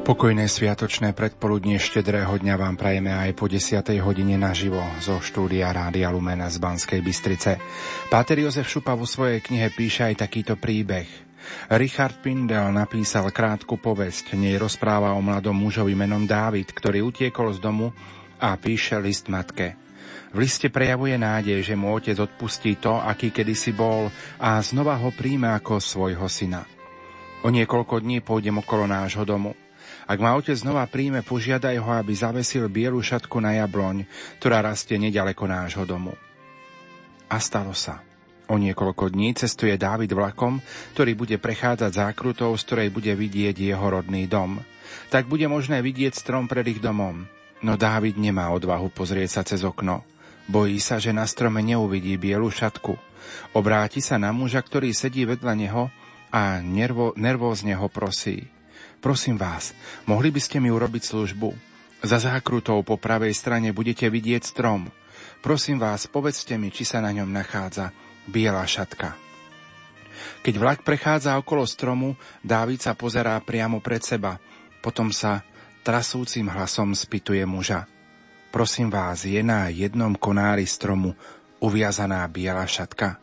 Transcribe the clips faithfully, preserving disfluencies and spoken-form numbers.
Pokojné sviatočné predpoludnie štedrého dňa vám prajeme aj po desiatej hodine naživo zo štúdia Rádia Lumen z Banskej Bystrice. Páter Jozef Šuppa vo svojej knihe píše aj takýto príbeh. Richard Pindell napísal krátku povesť, v nej rozpráva o mladom mužovi menom Dávid, ktorý utiekol z domu a píše list matke. V liste prejavuje nádej, že mu otec odpustí to, aký kedysi bol, a znova ho príjme ako svojho syna. O niekoľko dní pôjdem okolo nášho domu. Ak ma otec znova príjme, požiadaj ho, aby zavesil bielu šatku na jabloň, ktorá rastie neďaleko nášho domu. A stalo sa. O niekoľko dní cestuje Dávid vlakom, ktorý bude prechádzať zákrutou, z ktorej bude vidieť jeho rodný dom. Tak bude možné vidieť strom pred ich domom. No Dávid nemá odvahu pozrieť sa cez okno. Bojí sa, že na strome neuvidí bielu šatku. Obráti sa na muža, ktorý sedí vedľa neho a nervo, nervózne ho prosí. Prosím vás, mohli by ste mi urobiť službu? Za zákrutou po pravej strane budete vidieť strom. Prosím vás, povedzte mi, či sa na ňom nachádza biela šatka. Keď vlak prechádza okolo stromu, Dávid sa pozerá priamo pred seba. Potom sa trasúcim hlasom spýtuje muža. Prosím vás, je na jednom konári stromu uviazaná biela šatka?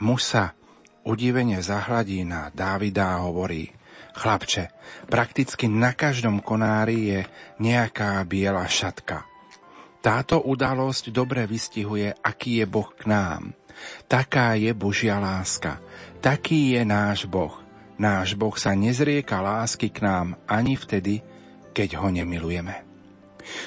Muž sa udivene zahľadí na Dávida a hovorí. Chlapče, prakticky na každom konári je nejaká biela šatka. Táto udalosť dobre vystihuje, aký je Boh k nám. Taká je Božia láska. Taký je náš Boh. Náš Boh sa nezrieka lásky k nám ani vtedy, keď ho nemilujeme.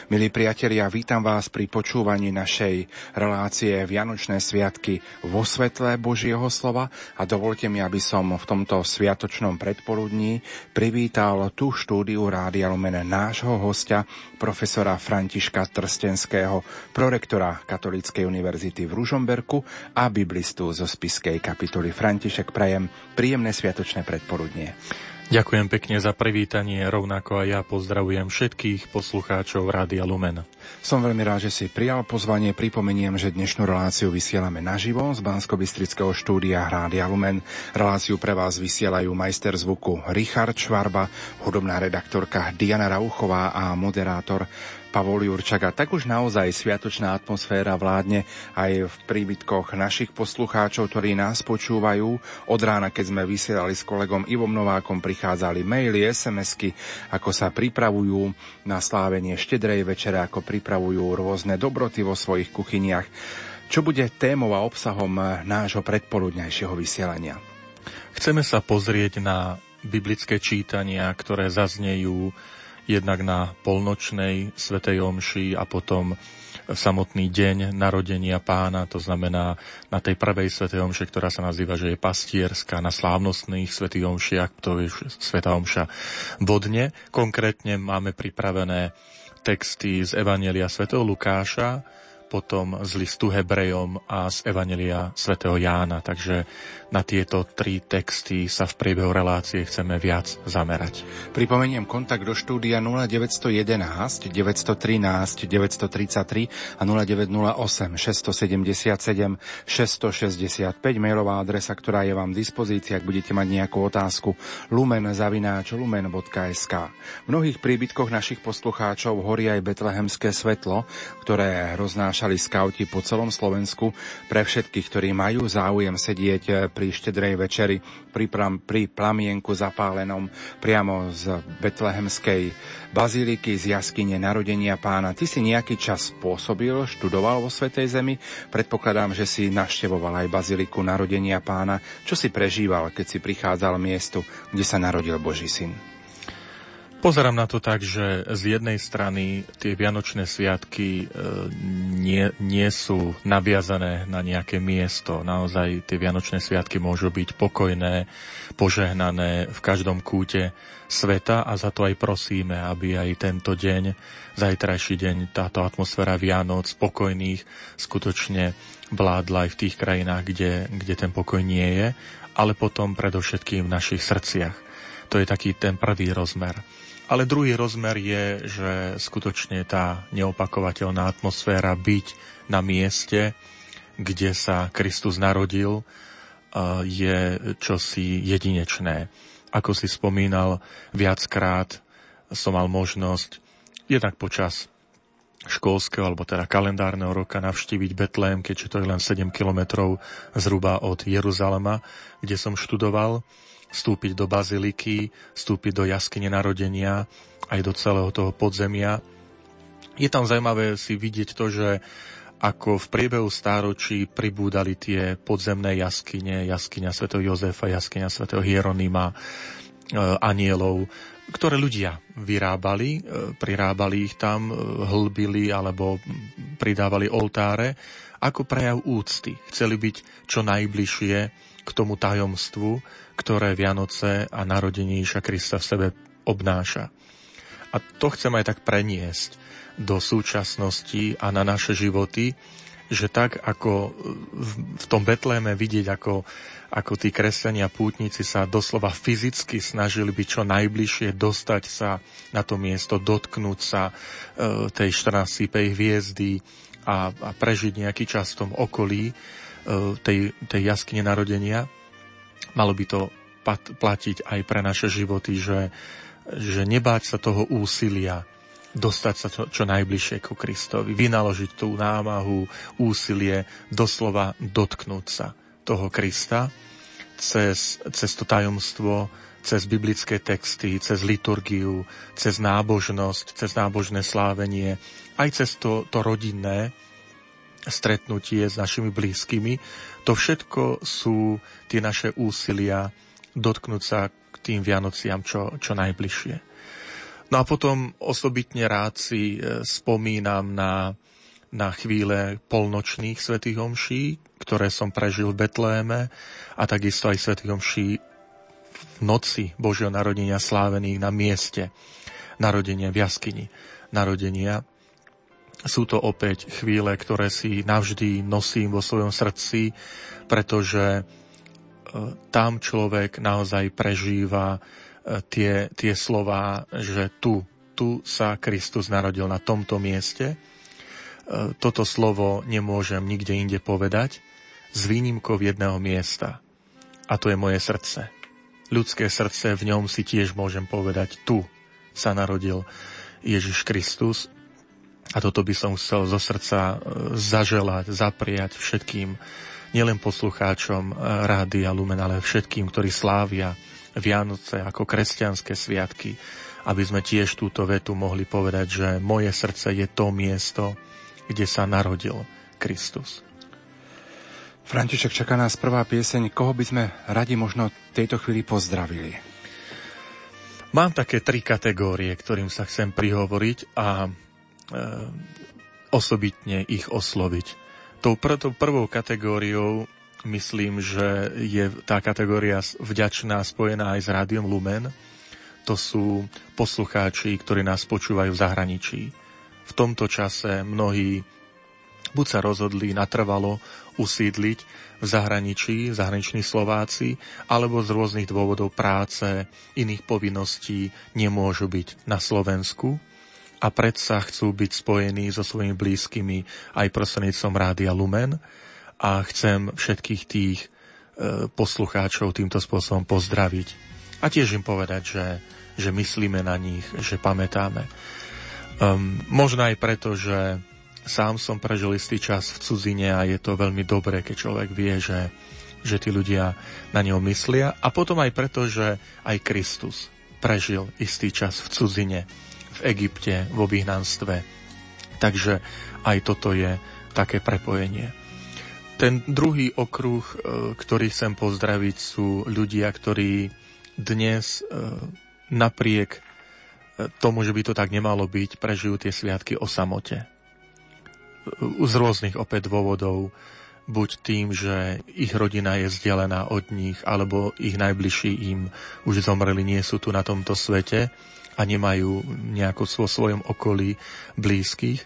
Milí priatelia, vítam vás pri počúvaní našej relácie Vianočné sviatky vo svetle Božieho slova a dovolte mi, aby som v tomto sviatočnom predpoludní privítal tú štúdiu Rádia Lumen nášho hostia, profesora Františka Trstenského, prorektora Katolíckej univerzity v Ružomberku a biblistu zo Spišskej kapituly. František, prajem príjemné sviatočné predpoludnie. Ďakujem pekne za privítanie, rovnako aj ja pozdravujem všetkých poslucháčov Rádia Lumen. Som veľmi rád, že si prijal pozvanie. Pripomeniem, že dnešnú reláciu vysielame naživo z Banskobystrického štúdia Rádia Lumen. Reláciu pre vás vysielajú majster zvuku Richard Švarba, hudobná redaktorka Diana Rauchová a moderátor Pavol Jurčak. A tak už naozaj sviatočná atmosféra vládne aj v príbytkoch našich poslucháčov, ktorí nás počúvajú. Od rána, keď sme vysielali s kolegom Ivom Novákom, prichádzali maily, es em esky, ako sa pripravujú na slávenie štedrej večere, ako pripravujú rôzne dobroty vo svojich kuchyniach. Čo bude témou a obsahom nášho predpoludňajšieho vysielania? Chceme sa pozrieť na biblické čítania, ktoré zaznejú jednak na polnočnej svätej omši a potom v samotný deň narodenia Pána, to znamená na tej prvej svätej omši, ktorá sa nazýva, že je pastierska, na slávnostných svätých omšiach, to je svätá omša vo dne. Konkrétne máme pripravené texty z Evanjelia svätého Lukáša, potom z listu Hebrejom a z Evanjelia svätého Jána. Takže na tieto tri texty sa v priebehu relácie chceme viac zamerať. Pripomeniem kontakt do štúdia nula deväť jedna jedna, deväť jedna tri, deväť tri tri a nula deväť nula osem, šesť sedem sedem, šesť šesť päť. Mailová adresa, ktorá je vám v dispozícii, ak budete mať nejakú otázku, lumen zavináč lumen bodka es ká. V mnohých príbytkoch našich poslucháčov horí aj betlehemské svetlo, ktoré roznáša začali skauti po celom Slovensku. Pre všetkých, ktorí majú záujem sedieť pri štedrej večeri, pri, pram, pri plamienku zapálenom priamo z betlehemskej bazíliky, z jaskyne narodenia Pána. Ty si nejaký čas pôsobil, študoval vo Svätej Zemi. Predpokladám, že si navštevoval aj bazíliku narodenia Pána. Čo si prežíval, keď si prichádzal miestu, kde sa narodil Boží syn? Pozerám na to tak, že z jednej strany tie vianočné sviatky nie, nie sú naviazané na nejaké miesto. Naozaj tie vianočné sviatky môžu byť pokojné, požehnané v každom kúte sveta a za to aj prosíme, aby aj tento deň, zajtrajší deň, táto atmosféra Vianoc pokojných skutočne vládla aj v tých krajinách, kde, kde ten pokoj nie je, ale potom predovšetkým v našich srdciach. To je taký ten prvý rozmer. Ale druhý rozmer je, že skutočne tá neopakovateľná atmosféra byť na mieste, kde sa Kristus narodil, je čosi jedinečné. Ako si spomínal, viackrát som mal možnosť jednak počas školského, alebo teda kalendárneho roka navštíviť Betlehem, keďže to je len sedem kilometrov zhruba od Jeruzalema, kde som študoval, vstúpiť do baziliky, vstúpiť do jaskyne narodenia, aj do celého toho podzemia. Je tam zaujímavé si vidieť to, že ako v priebehu stáročí pribúdali tie podzemné jaskyne, jaskyňa svätého Jozefa, jaskyňa svätého Hieronima, anielov, ktoré ľudia vyrábali, prirábali ich tam, hlbili alebo pridávali oltáre ako prejav úcty. Chceli byť čo najbližšie k tomu tajomstvu, ktoré Vianoce a narodenie Ježiša Krista v sebe obnáša. A to chcem aj tak preniesť do súčasnosti a na naše životy, že tak ako v tom Betleheme vidieť, ako, ako tí kresťania pútnici sa doslova fyzicky snažili byť čo najbližšie, dostať sa na to miesto, dotknúť sa e, tej štrnásťsípej hviezdy a, a prežiť nejaký čas v tom okolí e, tej, tej jaskyne narodenia. Malo by to pat, platiť aj pre naše životy, že, že nebáť sa toho úsilia, dostať sa čo, čo najbližšie ku Kristovi, vynaložiť tú námahu, úsilie, doslova dotknúť sa toho Krista cez, cez to tajomstvo, cez biblické texty, cez liturgiu, cez nábožnosť, cez nábožné slávenie, aj cez to, to rodinné stretnutie s našimi blízkymi. To všetko sú tie naše úsilia dotknúť sa k tým Vianociam čo, čo najbližšie. No a potom osobitne rád si spomínam na, na chvíle polnočných svätých omší, ktoré som prežil v Betleheme, a takisto aj svätých omší v noci Božieho narodenia slávených na mieste narodenia v jaskyni narodenia. Sú to opäť chvíle, ktoré si navždy nosím vo svojom srdci, pretože tam človek naozaj prežíva Tie, tie slová, že tu, tu sa Kristus narodil na tomto mieste. Toto slovo nemôžem nikde inde povedať s výnimkou jedného miesta. A to je moje srdce. Ľudské srdce, v ňom si tiež môžem povedať, tu sa narodil Ježiš Kristus. A toto by som chcel zo srdca zaželať, zapriať všetkým, nielen poslucháčom Rádia Lumen, ale všetkým, ktorí slávia Vianoce ako kresťanské sviatky, aby sme tiež túto vetu mohli povedať, že moje srdce je to miesto, kde sa narodil Kristus. František, čaká nás prvá pieseň. Koho by sme radi možno v tejto chvíli pozdravili? Mám také tri kategórie, ktorým sa chcem prihovoriť a e, osobitne ich osloviť. Tou pr- prvou kategóriou myslím, že je tá kategória vďačná spojená aj s Rádiom Lumen. To sú poslucháči, ktorí nás počúvajú v zahraničí. V tomto čase mnohí buď sa rozhodli natrvalo usídliť v zahraničí, zahraniční Slováci, alebo z rôznych dôvodov práce, iných povinností nemôžu byť na Slovensku a predsa chcú byť spojení so svojimi blízkymi aj prostredníctvom Rádia Lumen. A chcem všetkých tých e, poslucháčov týmto spôsobom pozdraviť. A tiež im povedať, že, že myslíme na nich, že pamätáme. Um, možno aj preto, že Sám som prežil istý čas v cudzine a je to veľmi dobré, keď človek vie, že, že tí ľudia na neho myslia. A potom aj preto, že aj Kristus prežil istý čas v cudzine, v Egypte, v obyhnanstve. Takže aj toto je také prepojenie. Ten druhý okruh, ktorý chcem pozdraviť, sú ľudia, ktorí dnes napriek tomu, že by to tak nemalo byť, prežijú tie sviatky o samote. Z rôznych opäť dôvodov, buď tým, že ich rodina je zdelená od nich, alebo ich najbližší im už zomreli, nie sú tu na tomto svete a nemajú nejako vo svojom okolí blízkych.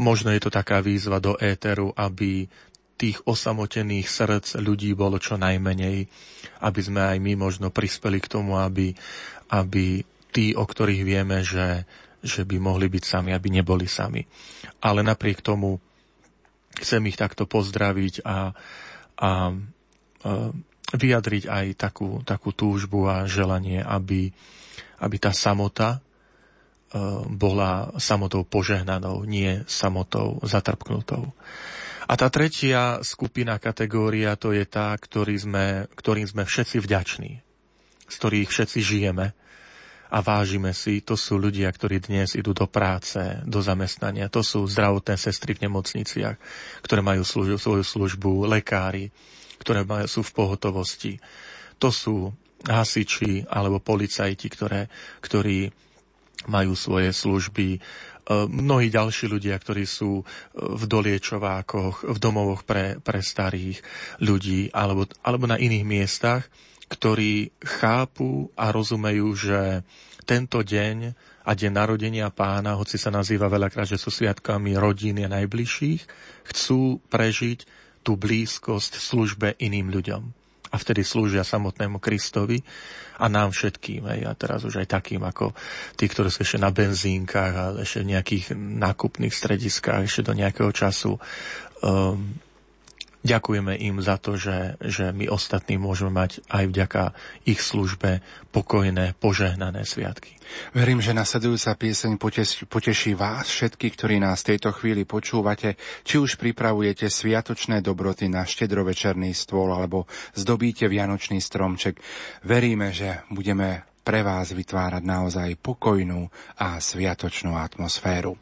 Možno je to taká výzva do éteru, aby tých osamotených srdc ľudí bolo čo najmenej, aby sme aj my možno prispeli k tomu, aby, aby tí, o ktorých vieme, že, že by mohli byť sami, aby neboli sami. Ale napriek tomu chcem ich takto pozdraviť a, a e, vyjadriť aj takú, takú túžbu a želanie, aby, aby tá samota e, bola samotou požehnanou, nie samotou zatrpknutou. A tá tretia skupina, kategória, to je tá, ktorý sme, ktorým sme všetci vďační, z ktorých všetci žijeme a vážime si. To sú ľudia, ktorí dnes idú do práce, do zamestnania. To sú zdravotné sestry v nemocniciach, ktoré majú službu, svoju službu, lekári, ktoré majú, sú v pohotovosti. To sú hasiči alebo policajti, ktoré, ktorí majú svoje služby. Mnohí ďalší ľudia, ktorí sú v doliečovákoch, v domovoch pre, pre starých ľudí alebo, alebo na iných miestach, ktorí chápu a rozumejú, že tento deň a deň narodenia Pána, hoci sa nazýva veľakrát, že sú sviatkami rodiny a najbližších, chcú prežiť tú blízkosť v službe iným ľuďom. A vtedy slúžia samotnému Kristovi a nám všetkým. Hej, a teraz už aj takým, ako tí, ktorí sú ešte na benzínkach a ešte v nejakých nákupných strediskách ešte do nejakého času. Um, ďakujeme im za to, že, že my ostatní môžeme mať aj vďaka ich službe pokojné, požehnané sviatky. Verím, že nasledujúca pieseň poteší vás všetkých, ktorí nás v tejto chvíli počúvate, či už pripravujete sviatočné dobroty na štedrovečerný stôl alebo zdobíte vianočný stromček. Veríme, že budeme pre vás vytvárať naozaj pokojnú a sviatočnú atmosféru.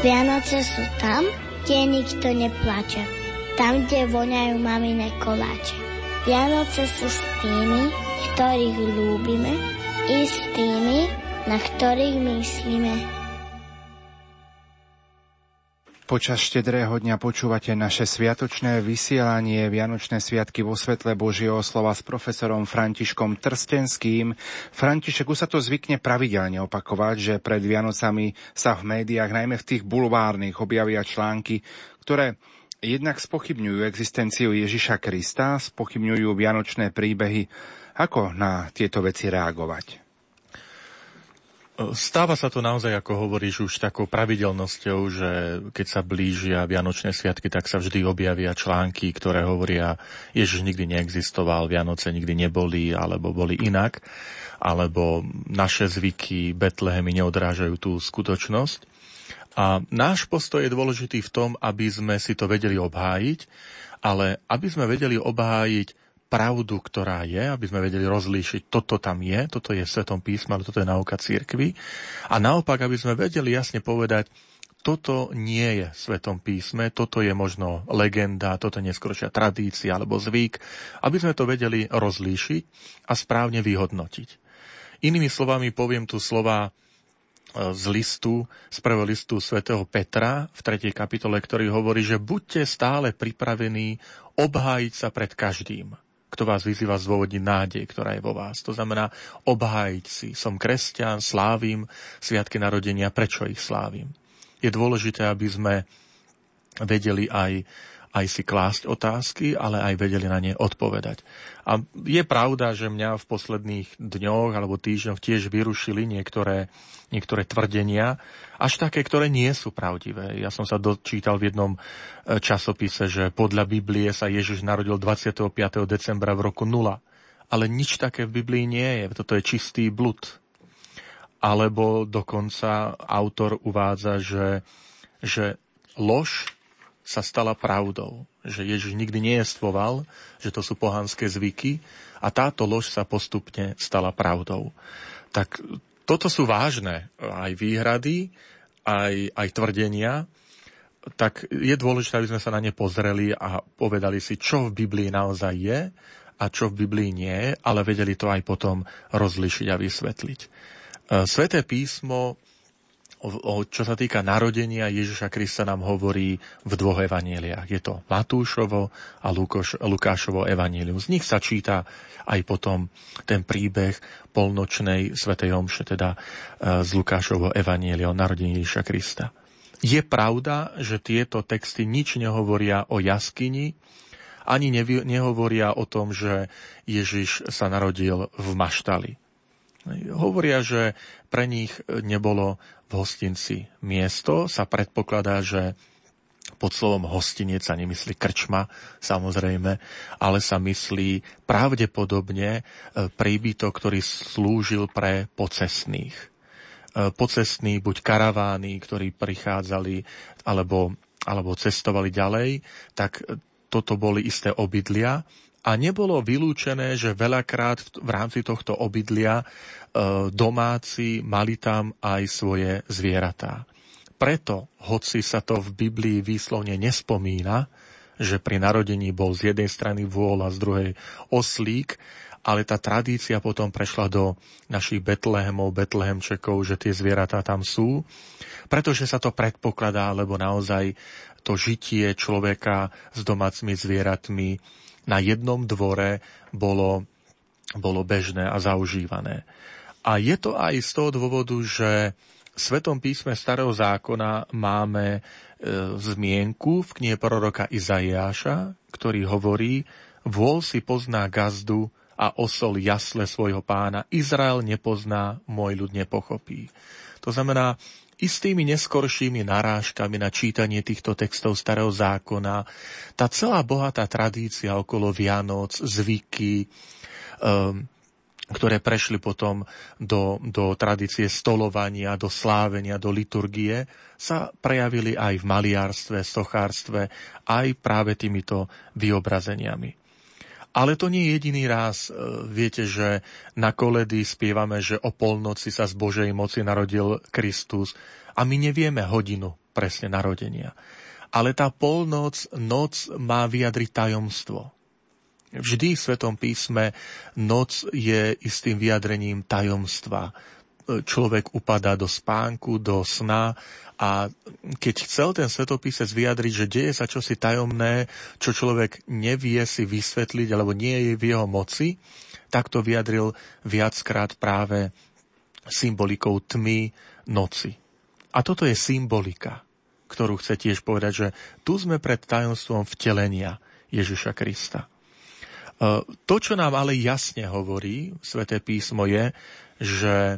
Vianoce sú tam, kde nikto neplače, tam, kde voňajú mamine koláče. Vianoce sú s tými, ktorých ľúbime, i s tými, na ktorých myslíme. Počas štedrého dňa počúvate naše sviatočné vysielanie Vianočné sviatky vo svetle Božieho slova s profesorom Františkom Trstenským. František, už sa to zvykne pravidelne opakovať, že pred Vianocami sa v médiách, najmä v tých bulvárnych, objavia články, ktoré jednak spochybňujú existenciu Ježiša Krista, spochybňujú vianočné príbehy. Ako na tieto veci reagovať? Stáva sa to naozaj, ako hovoríš, už takou pravidelnosťou, že keď sa blížia Vianočné sviatky, tak sa vždy objavia články, ktoré hovoria, Ježiš nikdy neexistoval, Vianoce nikdy neboli, alebo boli inak, alebo naše zvyky Betlehemy neodrážajú tú skutočnosť. A náš postoj je dôležitý v tom, aby sme si to vedeli obhájiť, ale aby sme vedeli obhájiť pravdu, ktorá je, aby sme vedeli rozlíšiť, toto tam je, toto je v Svetom písme, ale toto je náuka cirkvi. A naopak, aby sme vedeli jasne povedať, toto nie je v Svetom písme, toto je možno legenda, toto je neskôršia tradícia alebo zvyk, aby sme to vedeli rozlíšiť a správne vyhodnotiť. Inými slovami poviem tu slova z listu, z prvého listu svätého Petra v tretej kapitole, ktorý hovorí, že buďte stále pripravení obhájiť sa pred každým, kto vás vyzýva zdôvodniť nádej, ktorá je vo vás. To znamená obhájiť si. Som kresťan, slávim sviatky narodenia, prečo ich slávim? Je dôležité, aby sme vedeli aj, aj si klásť otázky, ale aj vedeli na ne odpovedať. A je pravda, že mňa v posledných dňoch alebo týždňoch tiež vyrušili niektoré, niektoré tvrdenia, až také, ktoré nie sú pravdivé. Ja som sa dočítal v jednom časopise, že podľa Biblie sa Ježiš narodil dvadsiateho piateho decembra v roku nula. Ale nič také v Biblii nie je. Toto je čistý blud. Alebo dokonca autor uvádza, že, že lož sa stala pravdou. Že Ježiš nikdy nejestvoval, že to sú pohanské zvyky a táto lož sa postupne stala pravdou. Tak toto sú vážne aj výhrady, aj, aj tvrdenia, tak je dôležité, aby sme sa na ne pozreli a povedali si, čo v Biblii naozaj je a čo v Biblii nie je, ale vedeli to aj potom rozlišiť a vysvetliť. Sveté písmo, čo sa týka narodenia Ježiša Krista, nám hovorí v dvoch evanjeliách. Je to Matúšovo a Lukoš, Lukášovo evanjelium. Z nich sa číta aj potom ten príbeh polnočnej svätej omše, teda z Lukášovho evanjelia o narodení Ježiša Krista. Je pravda, že tieto texty nič nehovoria o jaskyni, ani nehovoria o tom, že Ježiš sa narodil v maštali. Hovoria, že pre nich nebolo v hostinci miesto. Sa predpokladá, že pod slovom hostinec sa nemyslí krčma, samozrejme, ale sa myslí pravdepodobne príbytok, ktorý slúžil pre pocestných. Pocestní buď karavány, ktorí prichádzali alebo, alebo cestovali ďalej, tak Toto boli isté obydlia a nebolo vylúčené, že veľakrát v rámci tohto obydlia domáci mali tam aj svoje zvieratá. Preto, hoci sa to v Biblii výslovne nespomína, že pri narodení bol z jednej strany vôl a z druhej oslík, ale tá tradícia potom prešla do našich Betlehemov, Betlehemčekov, že tie zvieratá tam sú, pretože sa to predpokladá, lebo naozaj to žitie človeka s domácimi zvieratmi na jednom dvore bolo, bolo bežné a zaužívané. A je to aj z toho dôvodu, že v Svetom písme Starého zákona máme e, zmienku v knihe proroka Izaiáša, ktorý hovorí: vôl si pozná gazdu a osol jasle svojho pána. Izrael nepozná, môj ľud nepochopí. To znamená, istými neskoršími narážkami na čítanie týchto textov Starého zákona tá celá bohatá tradícia okolo Vianoc, zvyky, um, ktoré prešli potom do, do tradície stolovania, do slávenia, do liturgie, sa prejavili aj v maliarstve, sochárstve, aj práve týmito vyobrazeniami. Ale to nie je jediný raz. Viete, že na koledy spievame, že o polnoci sa z Božej moci narodil Kristus a my nevieme hodinu presne narodenia. Ale tá polnoc, noc má vyjadriť tajomstvo. Vždy v Svetom písme noc je istým vyjadrením tajomstva. Človek upadá do spánku, do sna a keď chcel ten svätopísec vyjadriť, že deje sa čosi tajomné, čo človek nevie si vysvetliť alebo nie je v jeho moci, tak to vyjadril viackrát práve symbolikou tmy, noci. A toto je symbolika, ktorú chce tiež povedať, že tu sme pred tajomstvom vtelenia Ježiša Krista. To, čo nám ale jasne hovorí Sväté písmo, je, že,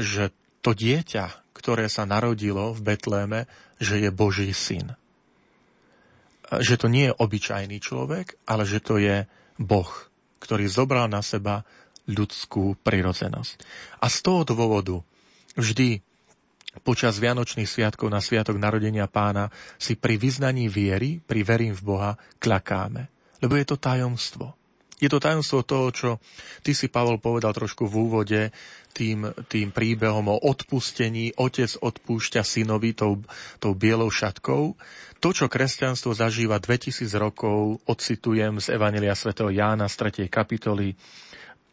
že to dieťa, ktoré sa narodilo v Betléme, že je Boží syn. Že to nie je obyčajný človek, ale že to je Boh, ktorý zobral na seba ľudskú prirodzenosť. A z toho dôvodu vždy počas Vianočných sviatkov na sviatok narodenia Pána si pri vyznaní viery, pri verím v Boha, kľakáme. Lebo je to tajomstvo. Je to tajomstvo toho, čo ty si, Pavol, povedal trošku v úvode tým, tým príbehom o odpustení. Otec odpúšťa synovi tou, tou bielou šatkou. To, čo kresťanstvo zažíva dvetisíc rokov, odcitujem z Evanjelia svätého Jána z tretej kapitoly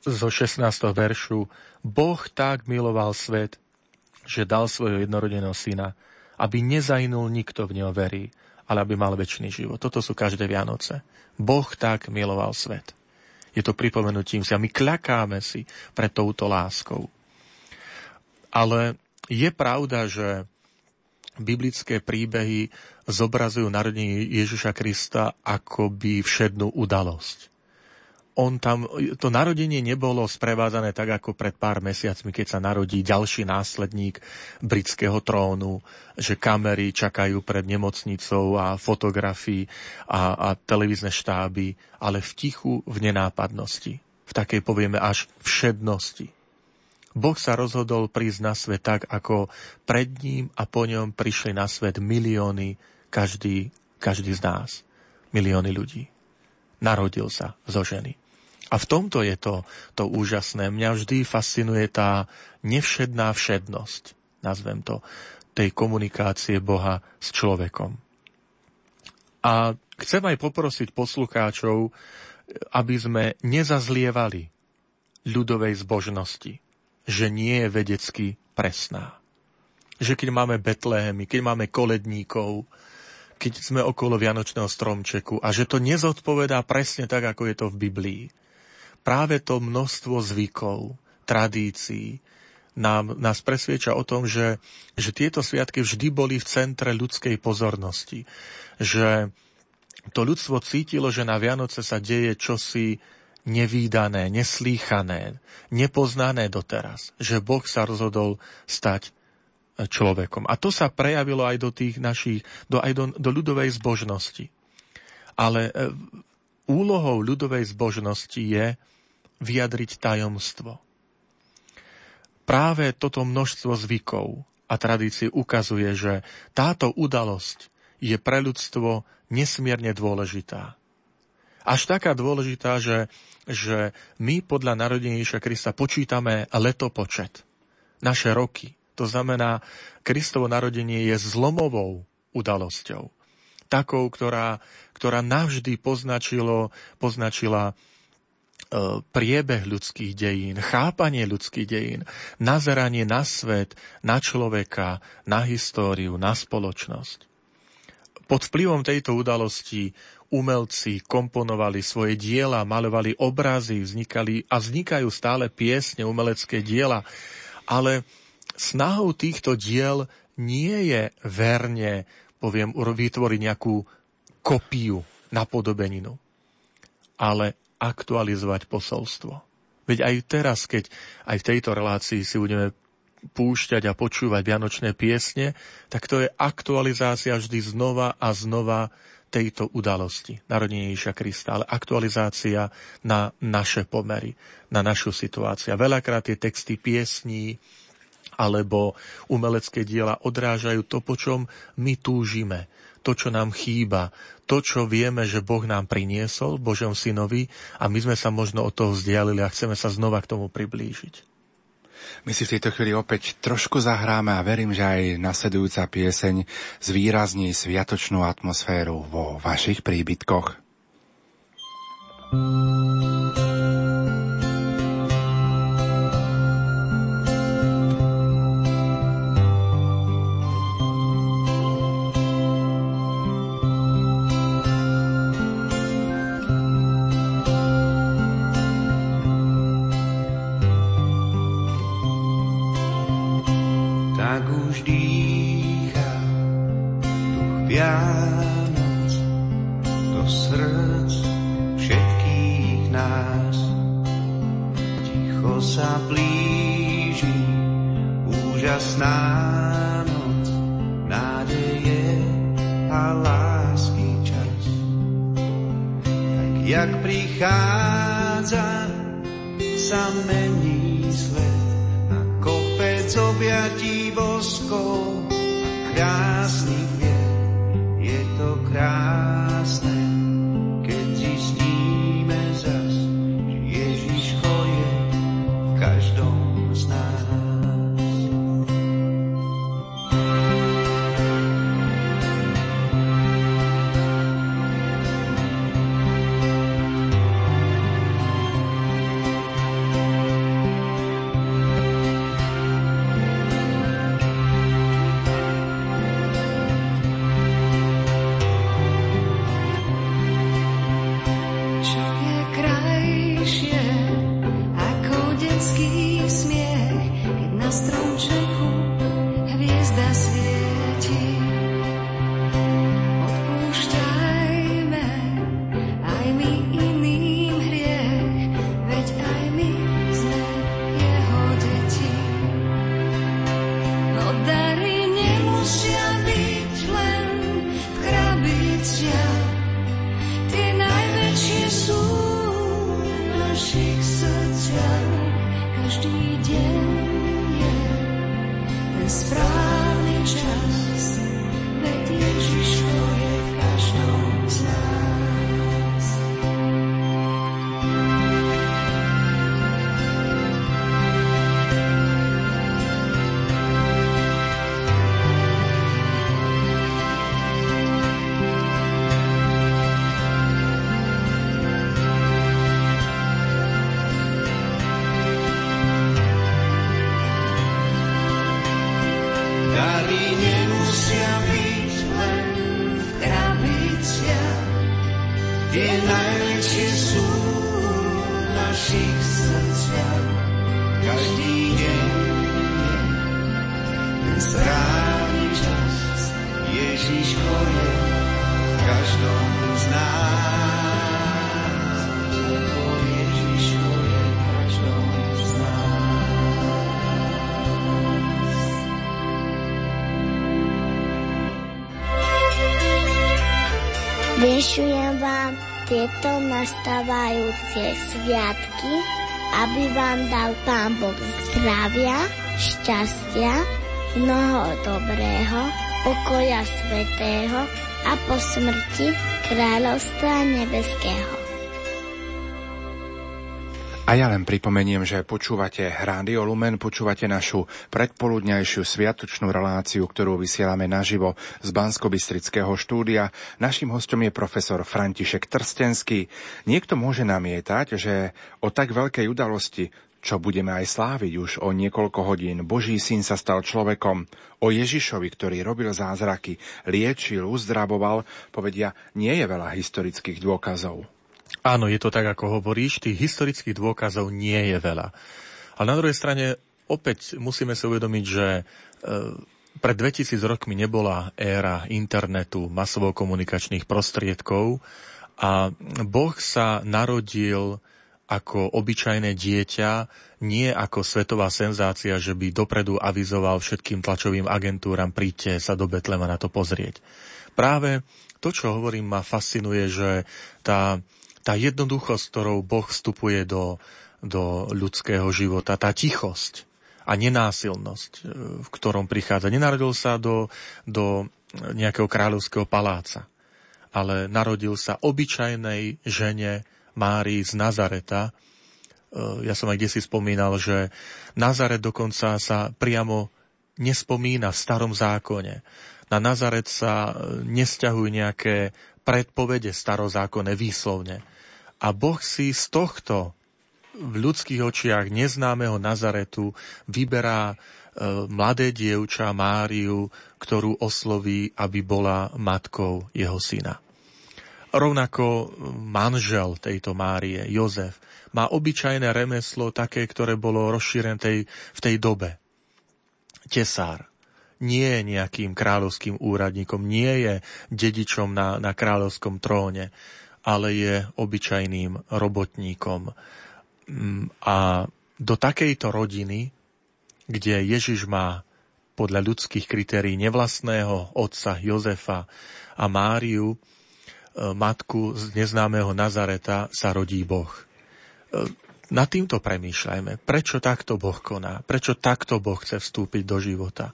zo šestnásteho veršu. Boh tak miloval svet, že dal svojho jednorodeného syna, aby nezahynul nikto v neho verí, ale aby mal večný život. Toto sú každé Vianoce. Boh tak miloval svet. Je to pripomenutím si a my kľakáme si pred touto láskou. Ale je pravda, že biblické príbehy zobrazujú narodenie Ježiša Krista akoby všednú udalosť. On tam, to narodenie nebolo sprevádzané tak, ako pred pár mesiacmi, keď sa narodí ďalší následník britského trónu, že kamery čakajú pred nemocnicou a fotografii a, a televízne štáby, ale v tichu, v nenápadnosti, v takej, povieme, až všednosti. Boh sa rozhodol prísť na svet tak, ako pred ním a po ňom prišli na svet milióny, každý, každý z nás, milióny ľudí. Narodil sa zo ženy. A v tomto je to, to úžasné. Mňa vždy fascinuje tá nevšedná všednosť, nazvem to, tej komunikácie Boha s človekom. A chcem aj poprosiť poslucháčov, aby sme nezazlievali ľudovej zbožnosti, že nie je vedecky presná. Že keď máme Betlehemy, keď máme koledníkov, keď sme okolo Vianočného stromčeku a že to nezodpovedá presne tak, ako je to v Biblii. Práve to množstvo zvykov, tradícií nám, nás presviedča o tom, že, že tieto sviatky vždy boli v centre ľudskej pozornosti. Že to ľudstvo cítilo, že na Vianoce sa deje čosi nevídané, neslýchané, nepoznané doteraz. Že Boh sa rozhodol stať človekom. A to sa prejavilo aj do tých našich, do, aj do, do ľudovej zbožnosti. Ale úlohou ľudovej zbožnosti je vyjadriť tajomstvo. Práve toto množstvo zvykov a tradícií ukazuje, že táto udalosť je pre ľudstvo nesmierne dôležitá. až taká dôležitá, že, že my podľa narodenia Ježiša Krista počítame letopočet, naše roky. To znamená, Kristovo narodenie je zlomovou udalosťou. Takou, ktorá, ktorá navždy poznačilo, poznačila priebeh ľudských dejín, chápanie ľudských dejín, nazeranie na svet, na človeka, na históriu, na spoločnosť. Pod vplyvom tejto udalosti umelci komponovali svoje diela, maľovali obrazy, vznikali a vznikajú stále piesne, umelecké diela, ale snahou týchto diel nie je verne, poviem, vytvoriť nejakú kopiu, napodobeninu, ale aktualizovať posolstvo. Veď aj teraz, keď aj v tejto relácii si budeme púšťať a počúvať vianočné piesne, tak to je aktualizácia vždy znova a znova tejto udalosti, narodenia Ježiša Krista, ale aktualizácia na naše pomery, na našu situáciu. Veľakrát tie texty piesní alebo umelecké diela odrážajú to, po čom my túžime, to, čo nám chýba, to, čo vieme, že Boh nám priniesol, Božom synovi, a my sme sa možno od toho vzdialili a chceme sa znova k tomu priblížiť. My si v tejto chvíli opäť trošku zahráme a verím, že aj nasledujúca pieseň zvýrazní sviatočnú atmosféru vo vašich príbytkoch. Vyšujem vám tieto nastávajúce sviatky, aby vám dal Pán Boh zdravia, šťastia, mnoho dobrého, pokoja svätého a po smrti kráľovstva nebeského. A ja len pripomeniem, že počúvate Rádio Lumen, počúvate našu predpoludňajšiu sviatočnú reláciu, ktorú vysielame naživo z Banskobystrického štúdia. Naším hostom je profesor František Trstenský. Niekto môže namietať, že o tak veľkej udalosti, čo budeme aj sláviť už o niekoľko hodín, Boží syn sa stal človekom, o Ježišovi, ktorý robil zázraky, liečil, uzdravoval, povedia, nie je veľa historických dôkazov. Áno, je to tak, ako hovoríš, tých historických dôkazov nie je veľa. Ale na druhej strane, opäť musíme si uvedomiť, že pred dvetisíc rokmi nebola éra internetu, masovo-komunikačných prostriedkov a Boh sa narodil ako obyčajné dieťa, nie ako svetová senzácia, že by dopredu avizoval všetkým tlačovým agentúram, príďte sa do Betlema na to pozrieť. Práve to, čo hovorím, ma fascinuje, že tá... Tá jednoduchosť, ktorou Boh vstupuje do, do ľudského života, tá tichosť a nenásilnosť, v ktorom prichádza. Nenarodil sa do, do nejakého kráľovského paláca, ale narodil sa obyčajnej žene Márii z Nazareta. Ja som aj kdesi spomínal, že Nazaret dokonca sa priamo nespomína v Starom zákone. Na Nazaret sa nesťahujú nejaké predpovede starozákonné výslovne. A Boh si z tohto v ľudských očiach neznámeho Nazaretu vyberá e, mladé dievča Máriu, ktorú osloví, aby bola matkou jeho syna. Rovnako manžel tejto Márie, Jozef, má obyčajné remeslo, také, ktoré bolo rozšírené tej, v tej dobe. Tesár. Nie je nejakým kráľovským úradníkom, nie je dedičom na, na kráľovskom tróne, ale je obyčajným robotníkom. A do takejto rodiny, kde Ježiš má podľa ľudských kritérií nevlastného otca Jozefa a Máriu, matku z neznámeho Nazareta, sa rodí Boh. Nad týmto premýšľajme. Prečo takto Boh koná? Prečo takto Boh chce vstúpiť do života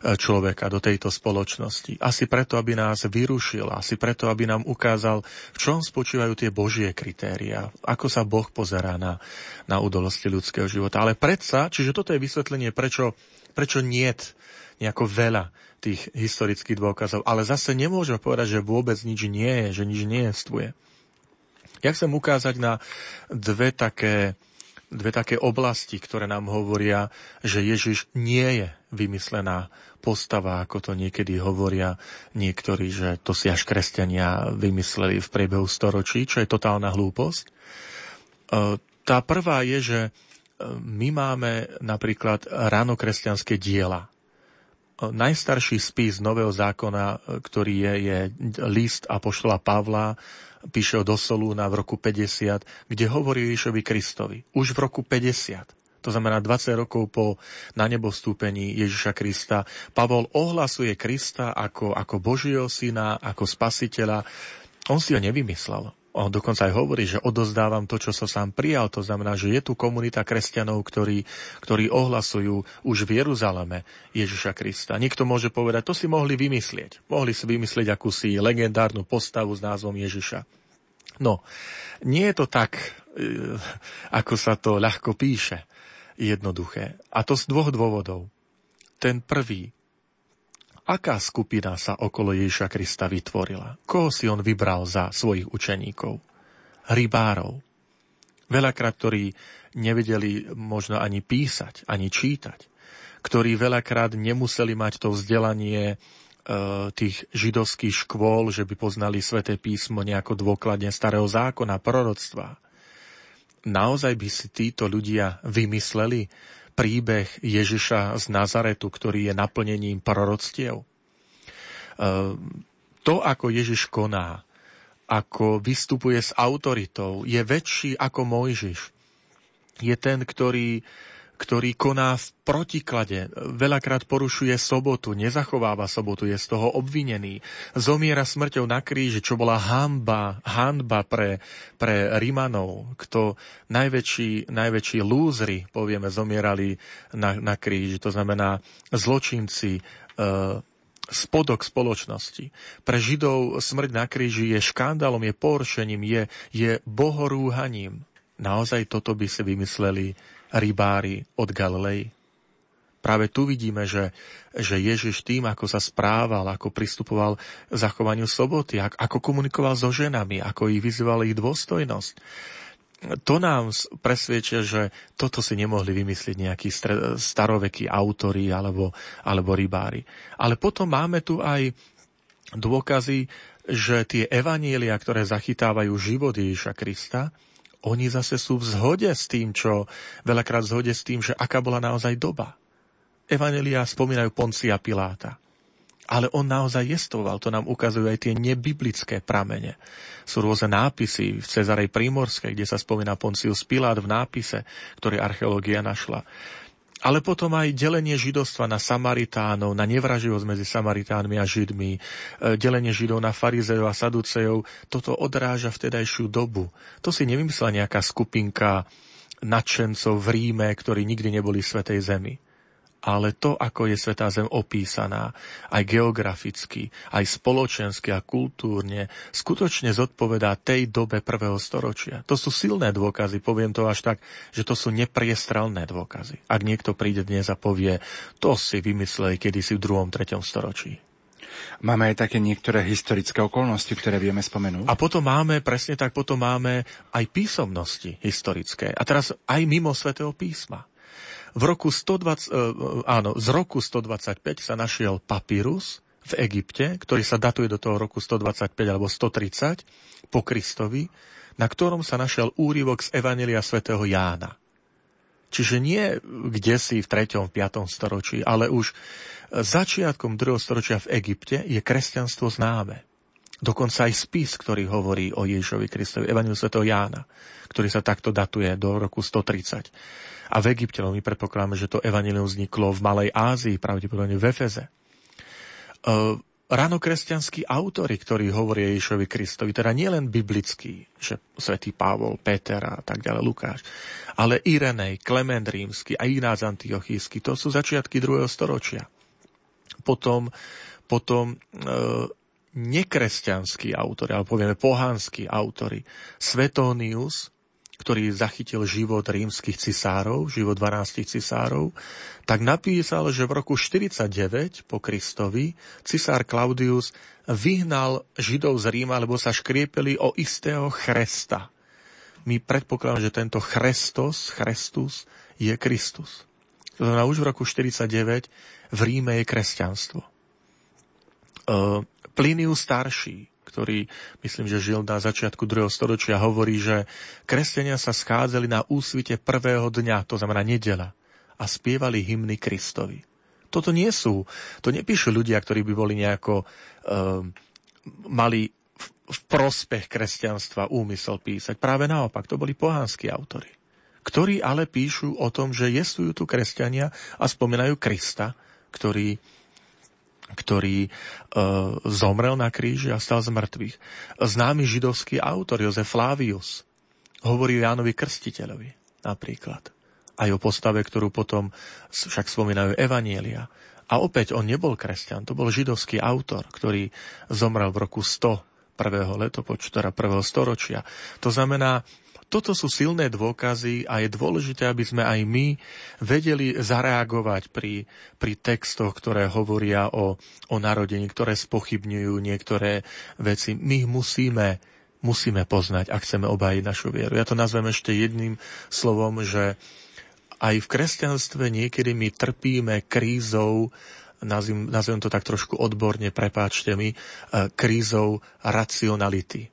človeka, do tejto spoločnosti? Asi preto, aby nás vyrušil, asi preto, aby nám ukázal, v čom spočívajú tie Božie kritériá, ako sa Boh pozerá na, na udalosti ľudského života. Ale predsa, čiže toto je vysvetlenie, prečo, prečo niet nejako veľa tých historických dôkazov, ale zase nemôžeme povedať, že vôbec nič nie je, že nič neexistuje. Ja chcem ukázať na dve také, dve také oblasti, ktoré nám hovoria, že Ježiš nie je vymyslená postava, ako to niekedy hovoria niektorí, že to si až kresťania vymysleli v priebehu storočí, čo je totálna hlúposť. Tá prvá je, že my máme napríklad ranokresťanské diela. Najstarší spis Nového zákona, ktorý je, je list apoštola Pavla, píše do Solúna v roku päťdesiat, kde hovorí Ježišovi Kristovi. Už v roku päťdesiat, to znamená dvadsať rokov po na nebo vstúpení Ježiša Krista, Pavol ohlasuje Krista ako, ako Božieho syna, ako spasiteľa. On si ho nevymyslel. On dokonca aj hovorí, že odozdávam to, čo som sám prijal. To znamená, že je tu komunita kresťanov, ktorí, ktorí ohlasujú už v Jeruzaleme Ježiša Krista. Niekto môže povedať, to si mohli vymyslieť. Mohli si vymyslieť akúsi legendárnu postavu s názvom Ježiša. No, nie je to tak, ako sa to ľahko píše, jednoduché. A to z dvoch dôvodov. Ten prvý. Aká skupina sa okolo Ježiša Krista vytvorila? Koho si on vybral za svojich učeníkov? Rybárov. Veľakrát, ktorí nevedeli možno ani písať, ani čítať. Ktorí veľakrát nemuseli mať to vzdelanie e, tých židovských škôl, že by poznali Sväté písmo nejako dôkladne, Starého zákona, proroctva. Naozaj by si títo ľudia vymysleli príbeh Ježiša z Nazaretu, ktorý je naplnením proroctiev. To, ako Ježiš koná, ako vystupuje s autoritou, je väčší ako Mojžiš. Je ten, ktorý, ktorý koná v protiklade, veľakrát porušuje sobotu, nezachováva sobotu, je z toho obvinený, zomiera smrťou na kríži, čo bola hanba, hanba pre, pre Rimanov, kto najväčší, najväčší lúzri, povieme, zomierali na, na kríži, to znamená zločinci, e, spodok spoločnosti. Pre Židov smrť na kríži je škandálom, je porušením, je, je bohorúhaním. Naozaj toto by si vymysleli rybári od Galilei? Práve tu vidíme, že, že Ježiš tým, ako sa správal, ako pristupoval k zachovaniu soboty, ako komunikoval so ženami, ako ich vyzýval ich dôstojnosť, to nám presvedčia, že toto si nemohli vymyslieť nejakí starovekí autori alebo, alebo rybári. Ale potom máme tu aj dôkazy, že tie evanielia, ktoré zachytávajú život Ježiša Krista, oni zase sú v zhode s tým, čo veľakrát v zhode s tým, že aká bola naozaj doba. Evanjelia spomínajú Poncia Piláta. Ale on naozaj jestoval, to nám ukazujú aj tie nebiblické pramene. Sú rôzne nápisy v Cézarei Prímorskej, kde sa spomína Poncius Pilát v nápise, ktorý archeológia našla. Ale potom aj delenie židovstva na Samaritánov, na nevraživosť medzi Samaritánmi a Židmi, delenie Židov na farizejov a saducejov, toto odráža vtedajšiu dobu. To si nevymyslela nejaká skupinka nadšencov v Ríme, ktorí nikdy neboli v Svätej zemi. Ale to, ako je Svätá zem opísaná, aj geograficky, aj spoločensky a kultúrne, skutočne zodpovedá tej dobe prvého storočia. To sú silné dôkazy, poviem to až tak, že to sú nepriestrelné dôkazy. Ak niekto príde dnes a povie, to si vymysleli kedysi v druhom, treťom storočí. Máme aj také niektoré historické okolnosti, ktoré vieme spomenúť. A potom máme, presne tak, potom máme aj písomnosti historické. A teraz aj mimo Svätého písma. V roku stodvadsať, áno, z roku stodvadsaťpäť sa našiel papírus v Egypte, ktorý sa datuje do toho roku stodvadsaťpäť alebo stotridsať po Kristovi, na ktorom sa našiel úryvok z Evanjelia svätého Jána. Čiže nie kdesi v treťom, piatom storočí, ale už začiatkom druhého storočia v Egypte je kresťanstvo známe. Dokonca aj spis, ktorý hovorí o Ježišovi Kristovi, Evanjeliu svätého Jána, ktorý sa takto datuje do roku stotridsať. A v Egypte, no my predpokladáme, že to evanjelium vzniklo v Malej Ázii, pravdepodobne v Efeze. Ranokresťanskí autori, ktorí hovoria Ježišovi Kristovi, teda nielen biblickí, že svätý Pavol, Peter a tak ďalej, Lukáš, ale Irenej, Klement Rímsky a Ignác Antiochijský, to sú začiatky druhého storočia. Potom, potom e- nekresťanskí autori, alebo povieme pohanskí autori, Suetonius, ktorý zachytil život rímskych cisárov, život dvanástich cisárov, tak napísal, že v roku štyridsaťdeväť po Kristovi cisár Claudius vyhnal Židov z Ríma, lebo sa škriepeli o istého Chresta. My predpokladáme, že tento Chrestos, Chrestus, je Kristus. To znamená, už v roku štyridsaťdeväť v Ríme je kresťanstvo. Plínius starší, ktorý, myslím, že žil na začiatku druhého storočia, hovorí, že kresťania sa schádzali na úsvite prvého dňa, to znamená nedeľa, a spievali hymny Kristovi. Toto nie sú, to nepíšu ľudia, ktorí by boli nejako, um, mali v, v prospech kresťanstva úmysel písať. Práve naopak, to boli pohanskí autori, ktorí ale píšu o tom, že jestujú tu kresťania a spomínajú Krista, ktorý ktorý e, zomrel na kríži a stal z mŕtvych. Známy židovský autor Jozef Flavius hovorí o Jánovi Krstiteľovi napríklad. Aj o postave, ktorú potom však spomínajú evanjelia. A opäť on nebol kresťan, to bol židovský autor, ktorý zomrel v roku sto, prvého letopočtu, teda prvého storočia. To znamená, toto sú silné dôkazy a je dôležité, aby sme aj my vedeli zareagovať pri, pri textoch, ktoré hovoria o, o narodení, ktoré spochybňujú niektoré veci. My ich musíme, musíme poznať, ak chceme obhájiť našu vieru. Ja to nazvem ešte jedným slovom, že aj v kresťanstve niekedy my trpíme krízou, nazvem, nazvem to tak trošku odborne, prepáčte mi, krízou racionality.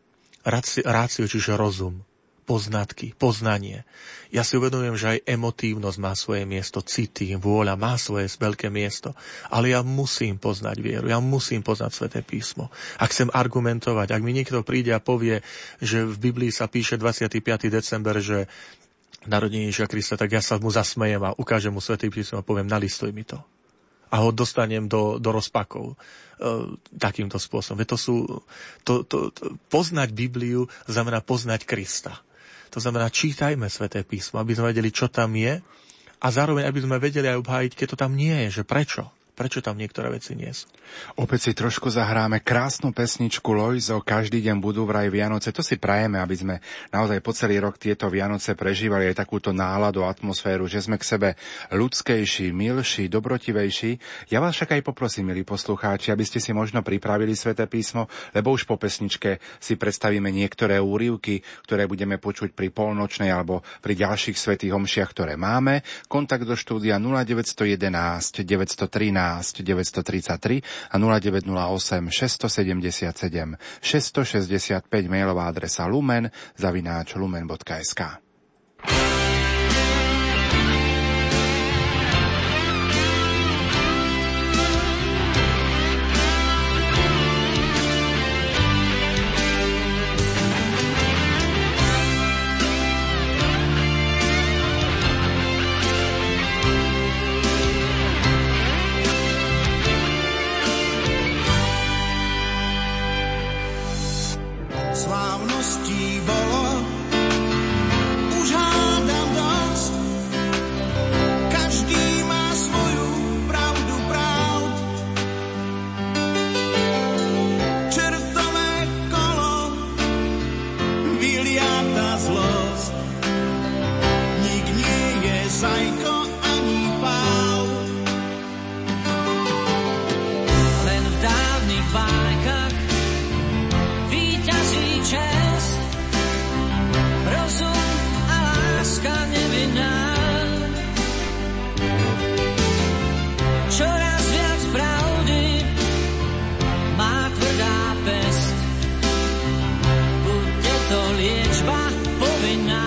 Rácio, čiže rozum. Poznatky, poznanie. Ja si uvedomujem, že aj emotívnosť má svoje miesto, city, vôľa má svoje veľké miesto, ale ja musím poznať vieru, ja musím poznať Sväté písmo. Ak chcem argumentovať, ak mi niekto príde a povie, že v Biblii sa píše dvadsiateho piateho december, že narodenie Ježiša Krista, tak ja sa mu zasmejem a ukážem mu Sväté písmo a poviem, nalistuj mi to. A ho dostanem do, do rozpakov e, takýmto spôsobom. To sú, to, to, to, poznať Bibliu znamená poznať Krista. To znamená, čítajme Sväté písmo, aby sme vedeli, čo tam je a zároveň, aby sme vedeli aj obhájiť, keď to tam nie je, že prečo. Prečo tam niektoré veci nie sú? Opäť si trošku zahráme krásnu pesničku Lojzo, každý deň budú vraj Vianoce. To si prajeme, aby sme naozaj po celý rok tieto Vianoce prežívali aj takúto náladu, atmosféru, že sme k sebe ľudskejší, milší, dobrotivejší. Ja vás však aj poprosím, milí poslucháči, aby ste si možno pripravili Sväté písmo, lebo už po pesničke si predstavíme niektoré úryvky, ktoré budeme počuť pri polnočnej alebo pri ďalších svätých omšiach, ktoré máme. Kontakt do štúdia nula deväť jedna jedna, deväť jedna tri deväť tri tri a nula deväť nula osem šesť sedem sedem šesť šesť päť, mailová adresa lumen zavináč lumen.sk. Liečba povinná.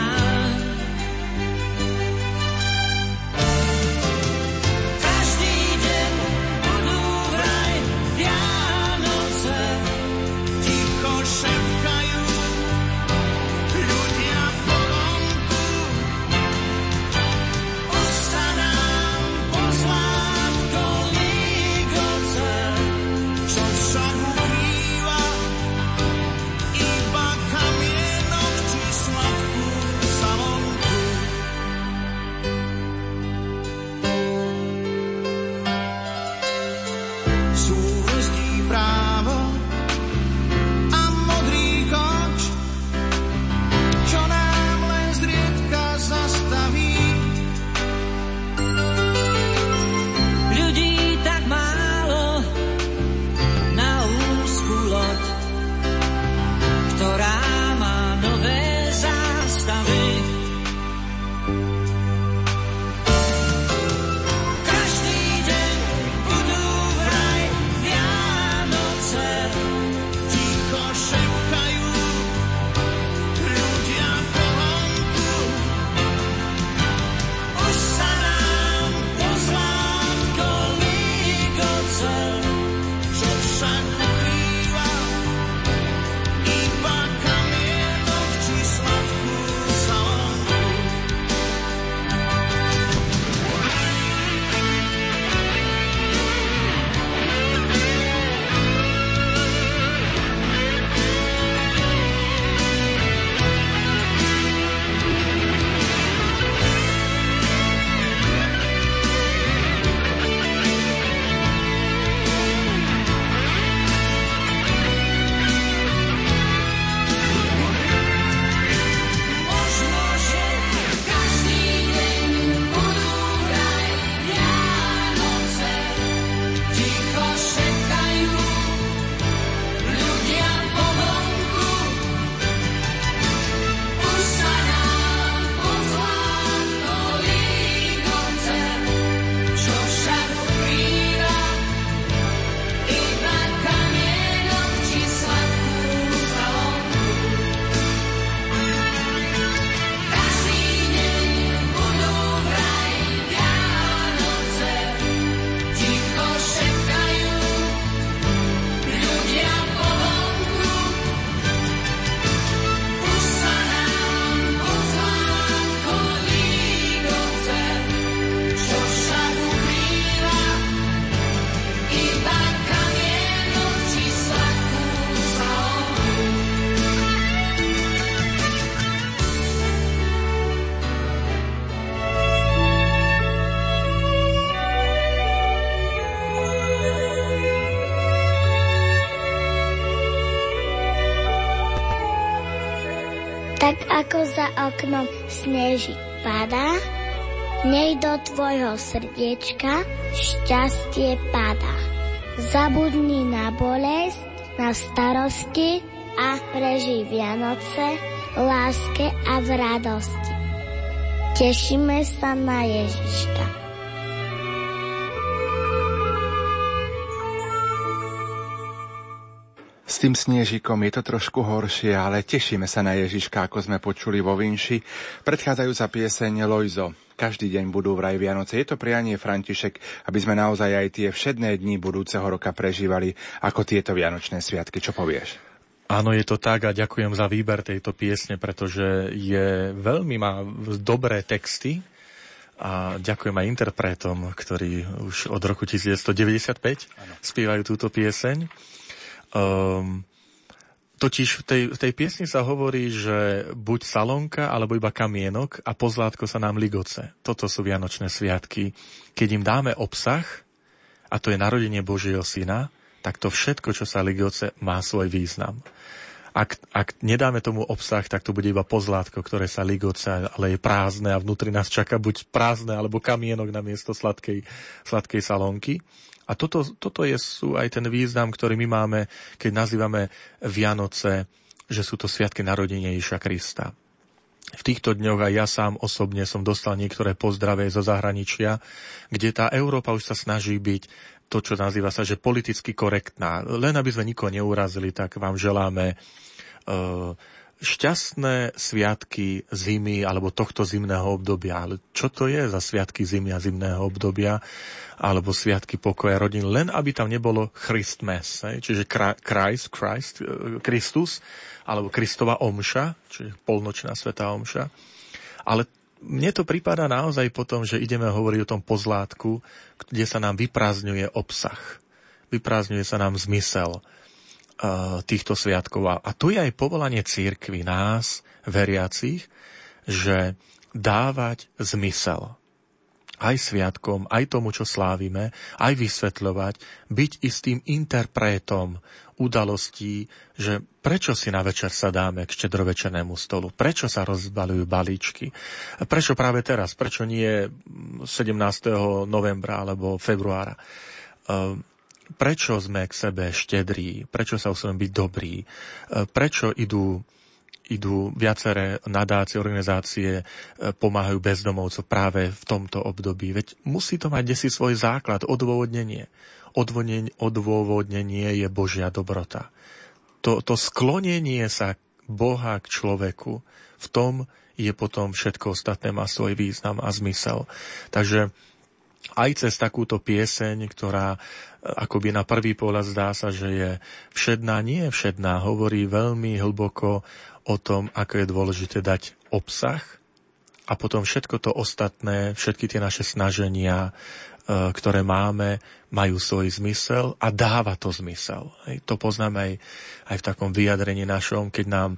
Tak ako za oknom snežík padá, nej do tvojho srdiečka šťastie padá. Zabudni na bolesť, na starosti a prežij Vianoce v láske a v radosti. Tešíme sa na Ježiška. S tým snežikom je to trošku horšie, ale tešíme sa na Ježiška, ako sme počuli vo vinši. Predchádzajúca pieseň Lojzo. Každý deň budú vraj Vianoce. Je to prianie, František, aby sme naozaj aj tie všedné dni budúceho roka prežívali ako tieto vianočné sviatky. Čo povieš? Áno, je to tak a ďakujem za výber tejto piesne, pretože je veľmi má dobré texty a ďakujem aj interpretom, ktorí už od roku devätnásťstodeväťdesiatpäť ano. Spievajú túto pieseň. Um, totiž v tej, v tej piesni sa hovorí, že buď salónka, alebo iba kamienok a pozlátko sa nám ligoce. Toto sú vianočné sviatky. Keď im dáme obsah, a to je narodenie Božieho syna, tak to všetko, čo sa ligoce, má svoj význam. Ak, ak nedáme tomu obsah, tak to bude iba pozlátko, ktoré sa ligoce, ale je prázdne a vnútri nás čaká buď prázdne, alebo kamienok namiesto sladkej, sladkej salónky. A toto, toto je, sú aj ten význam, ktorý my máme, keď nazývame Vianoce, že sú to sviatky narodenia Ježiša Krista. V týchto dňoch aj ja sám osobne som dostal niektoré pozdravie zo zahraničia, kde tá Európa už sa snaží byť to, čo nazýva sa, že politicky korektná. Len aby sme nikoho neurazili, tak vám želáme Uh, šťastné sviatky zimy alebo tohto zimného obdobia. Ale čo to je za sviatky zimy a zimného obdobia alebo sviatky pokoja rodín? Len aby tam nebolo Christmas, čiže Christ, Christ, Kristus alebo Kristova omša, čiže polnočná svätá omša. Ale mne to pripadá naozaj potom, že ideme hovoriť o tom pozlátku, kde sa nám vyprázdňuje obsah. Vyprázdňuje sa nám zmysel týchto sviatkov. A tu je aj povolanie cirkvi nás, veriacich, že dávať zmysel aj sviatkom, aj tomu, čo slávime, aj vysvetľovať, byť istým interpretom udalostí, že prečo si na večer sa dáme k štedrovečernému stolu, prečo sa rozbaľujú balíčky, prečo práve teraz, prečo nie sedemnásteho novembra alebo februára. Prečo sme k sebe štedrí? Prečo sa musíme byť dobrí? Prečo idú, idú viaceré nadácie, organizácie, pomáhajú bezdomovcom práve v tomto období? Veď musí to mať desi svoj základ, odôvodnenie. Odôvodnenie je Božia dobrota. To, to sklonenie sa Boha k človeku, v tom je potom všetko ostatné, má svoj význam a zmysel. Takže aj cez takúto pieseň, ktorá akoby na prvý pohľad zdá sa, že je všedná, nie je všedná, hovorí veľmi hlboko o tom, ako je dôležité dať obsah a potom všetko to ostatné, všetky tie naše snaženia, ktoré máme, majú svoj zmysel a dáva to zmysel. To poznáme aj, aj v takom vyjadrení našom, keď nám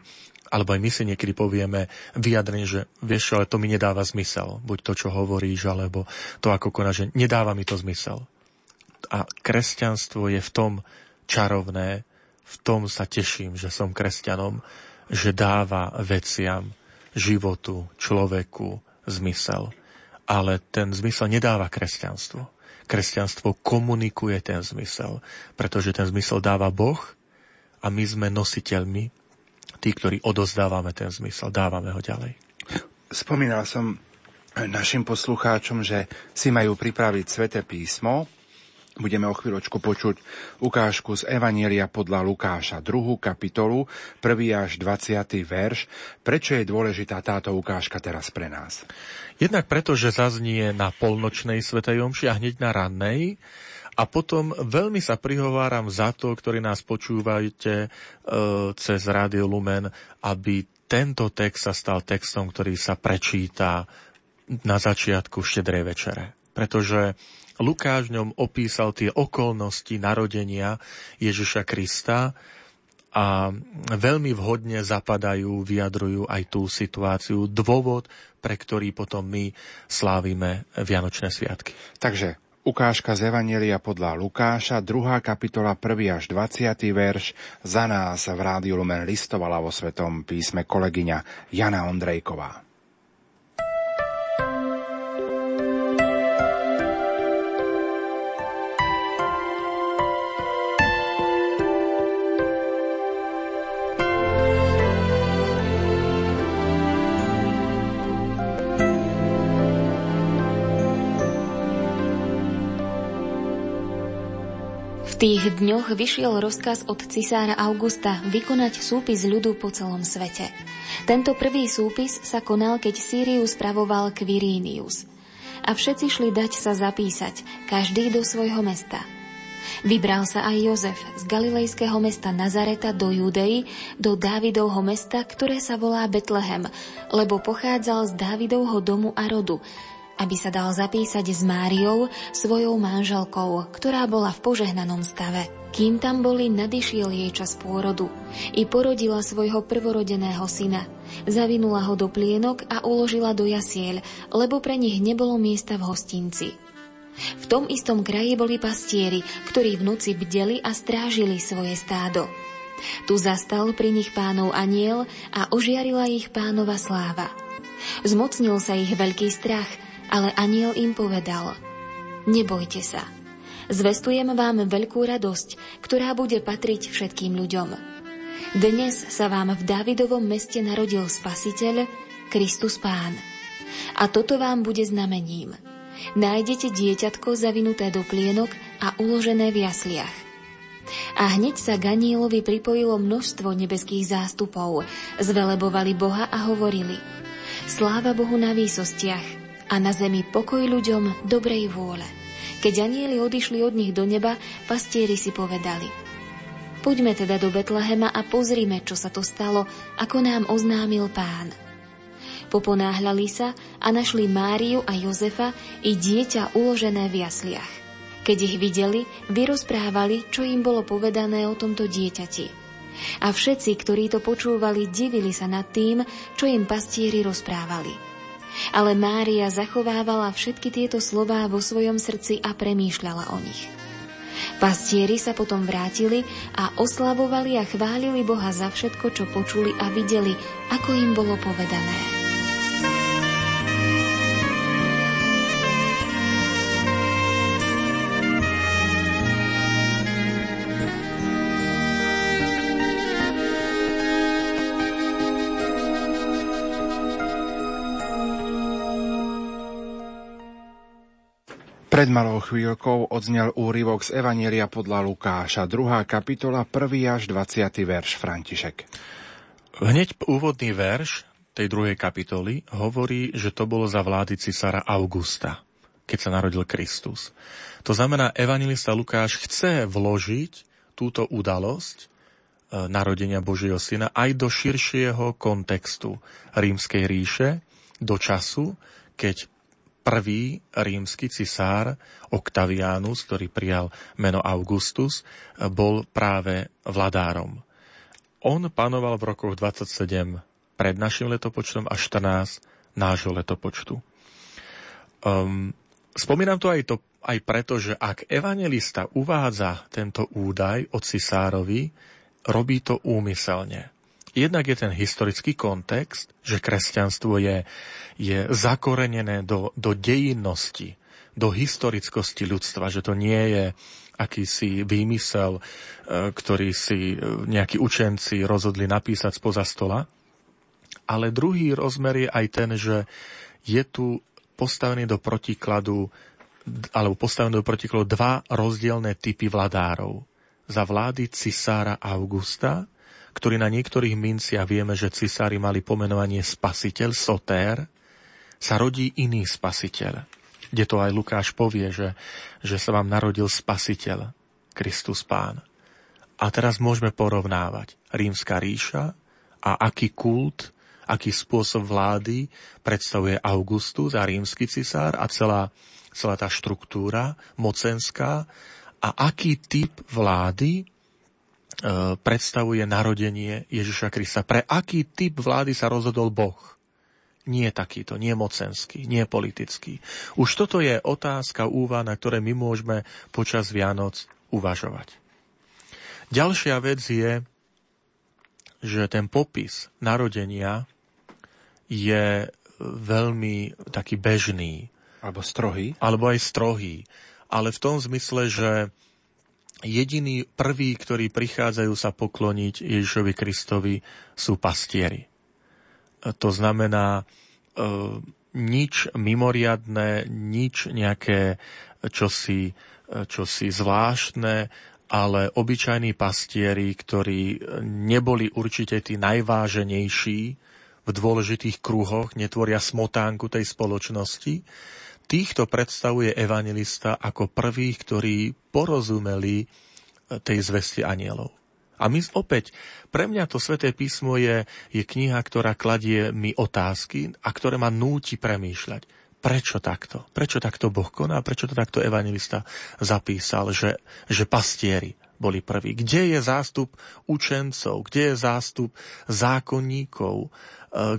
alebo aj my si niekedy povieme vyjadrenie, že vieš, ale to mi nedáva zmysel. Buď to, čo hovoríš, alebo to, ako konáš, že nedáva mi to zmysel. A kresťanstvo je v tom čarovné, v tom sa teším, že som kresťanom, že dáva veciam, životu, človeku zmysel. Ale ten zmysel nedáva kresťanstvo. Kresťanstvo komunikuje ten zmysel, pretože ten zmysel dáva Boh a my sme nositeľmi, tí, ktorí odozdávame ten zmysel, dávame ho ďalej. Spomínal som našim poslucháčom, že si majú pripraviť Sväté písmo. Budeme o chvíľočku počuť ukážku z Evanjelia podľa Lukáša, druhú kapitolu, prvý až dvadsiaty verš. Prečo je dôležitá táto ukážka teraz pre nás? Jednak preto, že zaznie na polnočnej svätej omši a hneď na rannej. A potom veľmi sa prihováram za to, ktorí nás počúvajte e, cez Rádio Lumen, aby tento text sa stal textom, ktorý sa prečíta na začiatku Štedrej večere. Pretože Lukáš v ňom opísal tie okolnosti narodenia Ježiša Krista a veľmi vhodne zapadajú, vyjadrujú aj tú situáciu, dôvod, pre ktorý potom my slávime Vianočné sviatky. Takže Ukážka z Evanjelia podľa Lukáša, druhá kapitola, prvý až dvadsiaty verš, za nás v Rádiu Lumen listovala vo Svetom písme kolegyňa Jana Ondrejková. V tých dňoch vyšiel rozkaz od cisára Augusta vykonať súpis ľudu po celom svete. Tento prvý súpis sa konal, keď Sýriu spravoval Quirinius. A všetci šli dať sa zapísať, každý do svojho mesta. Vybral sa aj Jozef z galilejského mesta Nazareta do Judei, do Dávidovho mesta, ktoré sa volá Betlehem, lebo pochádzal z Dávidovho domu a rodu, aby sa dal zapísať s Máriou, svojou manželkou, ktorá bola v požehnanom stave. Kým tam boli, nadišiel jej čas pôrodu. I porodila svojho prvorodeného syna. Zavinula ho do plienok a uložila do jasiel, lebo pre nich nebolo miesta v hostinci. V tom istom kraji boli pastieri, ktorí v noci bdeli a strážili svoje stádo. Tu zastal pri nich Pánov anjel a ožiarila ich Pánova sláva. Zmocnil sa ich veľký strach, ale anjel im povedal: Nebojte sa, zvestujem vám veľkú radosť, ktorá bude patriť všetkým ľuďom. Dnes sa vám v Dávidovom meste narodil Spasiteľ, Kristus Pán. A toto vám bude znamením. Nájdete dieťatko zavinuté do plienok a uložené v jasliach. A hneď sa k anjelovi pripojilo množstvo nebeských zástupov, zvelebovali Boha a hovorili: Sláva Bohu na výsostiach a na zemi pokoj ľuďom dobrej vôle. Keď anjeli odišli od nich do neba, pastieri si povedali: Poďme teda do Betlehema a pozrime, čo sa to stalo, ako nám oznámil Pán. Poponáhľali sa a našli Máriu a Jozefa i dieťa uložené v jasliach. Keď ich videli, vyrozprávali, čo im bolo povedané o tomto dieťati. A všetci, ktorí to počúvali, divili sa nad tým, čo im pastieri rozprávali. Ale Mária zachovávala všetky tieto slová vo svojom srdci a premýšľala o nich. Pastieri sa potom vrátili a oslavovali a chválili Boha za všetko, čo počuli a videli, ako im bolo povedané. Pred malou chvíľkou odznel úryvok z Evanjelia podľa Lukáša, druhá kapitola, prvý až dvadsiaty verš. František. Hneď úvodný verš tej druhej kapitoly hovorí, že to bolo za vlády cisára Augusta, keď sa narodil Kristus. To znamená, evanjelista Lukáš chce vložiť túto udalosť narodenia Božieho syna aj do širšieho kontextu Rímskej ríše, do času, keď prvý rímsky cisár Octavianus, ktorý prijal meno Augustus, bol práve vladárom. On panoval v rokoch dvadsaťsedem pred našim letopočtom a štrnásť nášho letopočtu. Um, spomínam to aj, to aj preto, že ak evanjelista uvádza tento údaj o cisárovi, robí to úmyselne. Jednak je ten historický kontext, že kresťanstvo je, je zakorenené do, do dejinnosti, do historickosti ľudstva, že to nie je akýsi výmysel, ktorý si nejakí učenci rozhodli napísať spoza stola. Ale druhý rozmer je aj ten, že je tu postavený do protikladu, alebo postavený do protikladu dva rozdielne typy vladárov. Za vlády cisára Augusta, ktorý na niektorých minciach vieme, že cisári mali pomenovanie spasiteľ, sotér, sa rodí iný spasiteľ. Kde to aj Lukáš povie, že, že sa vám narodil spasiteľ, Kristus Pán. A teraz môžeme porovnávať Rímska ríša a aký kult, aký spôsob vlády predstavuje Augustus a rímsky cisár a celá, celá tá štruktúra mocenská a aký typ vlády predstavuje narodenie Ježiša Krista. Pre aký typ vlády sa rozhodol Boh, nie takýto, nie mocenský, nie politický. Už toto je otázka, úvaha, na ktoré my môžeme počas Vianoc uvažovať. Ďalšia vec je, že ten popis narodenia je veľmi taký bežný. Alebo strohý. Alebo aj strohý. Ale v tom zmysle, že jediní prví, ktorí prichádzajú sa pokloniť Ježišovi Kristovi, sú pastieri. To znamená, e, nič mimoriadne, nič nejaké čosi, čosi zvláštne, ale obyčajní pastieri, ktorí neboli určite tí najváženejší v dôležitých kruhoch, netvoria smotánku tej spoločnosti, týchto predstavuje evanjelista ako prvých, ktorí porozumeli tej zvesti anielov. A my opäť, pre mňa to Sväté písmo je, je kniha, ktorá kladie mi otázky a ktoré ma núti premýšľať. Prečo takto? Prečo takto Boh koná? Prečo to takto evanjelista zapísal, že, že pastieri boli prví? Kde je zástup učencov? Kde je zástup zákonníkov?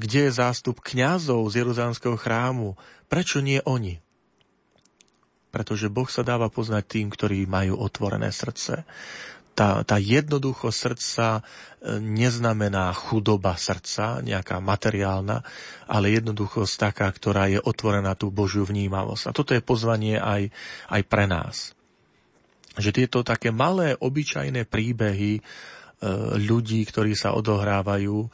Kde je zástup kňazov z Jeruzalemského chrámu? Prečo nie oni? Pretože Boh sa dáva poznať tým, ktorí majú otvorené srdce. Tá, tá jednoducho srdca neznamená chudoba srdca, nejaká materiálna, ale jednoduchosť taká, ktorá je otvorená tú Božiu vnímavosť. A toto je pozvanie aj, aj pre nás. Že tieto také malé, obyčajné príbehy e, ľudí, ktorí sa odohrávajú, e,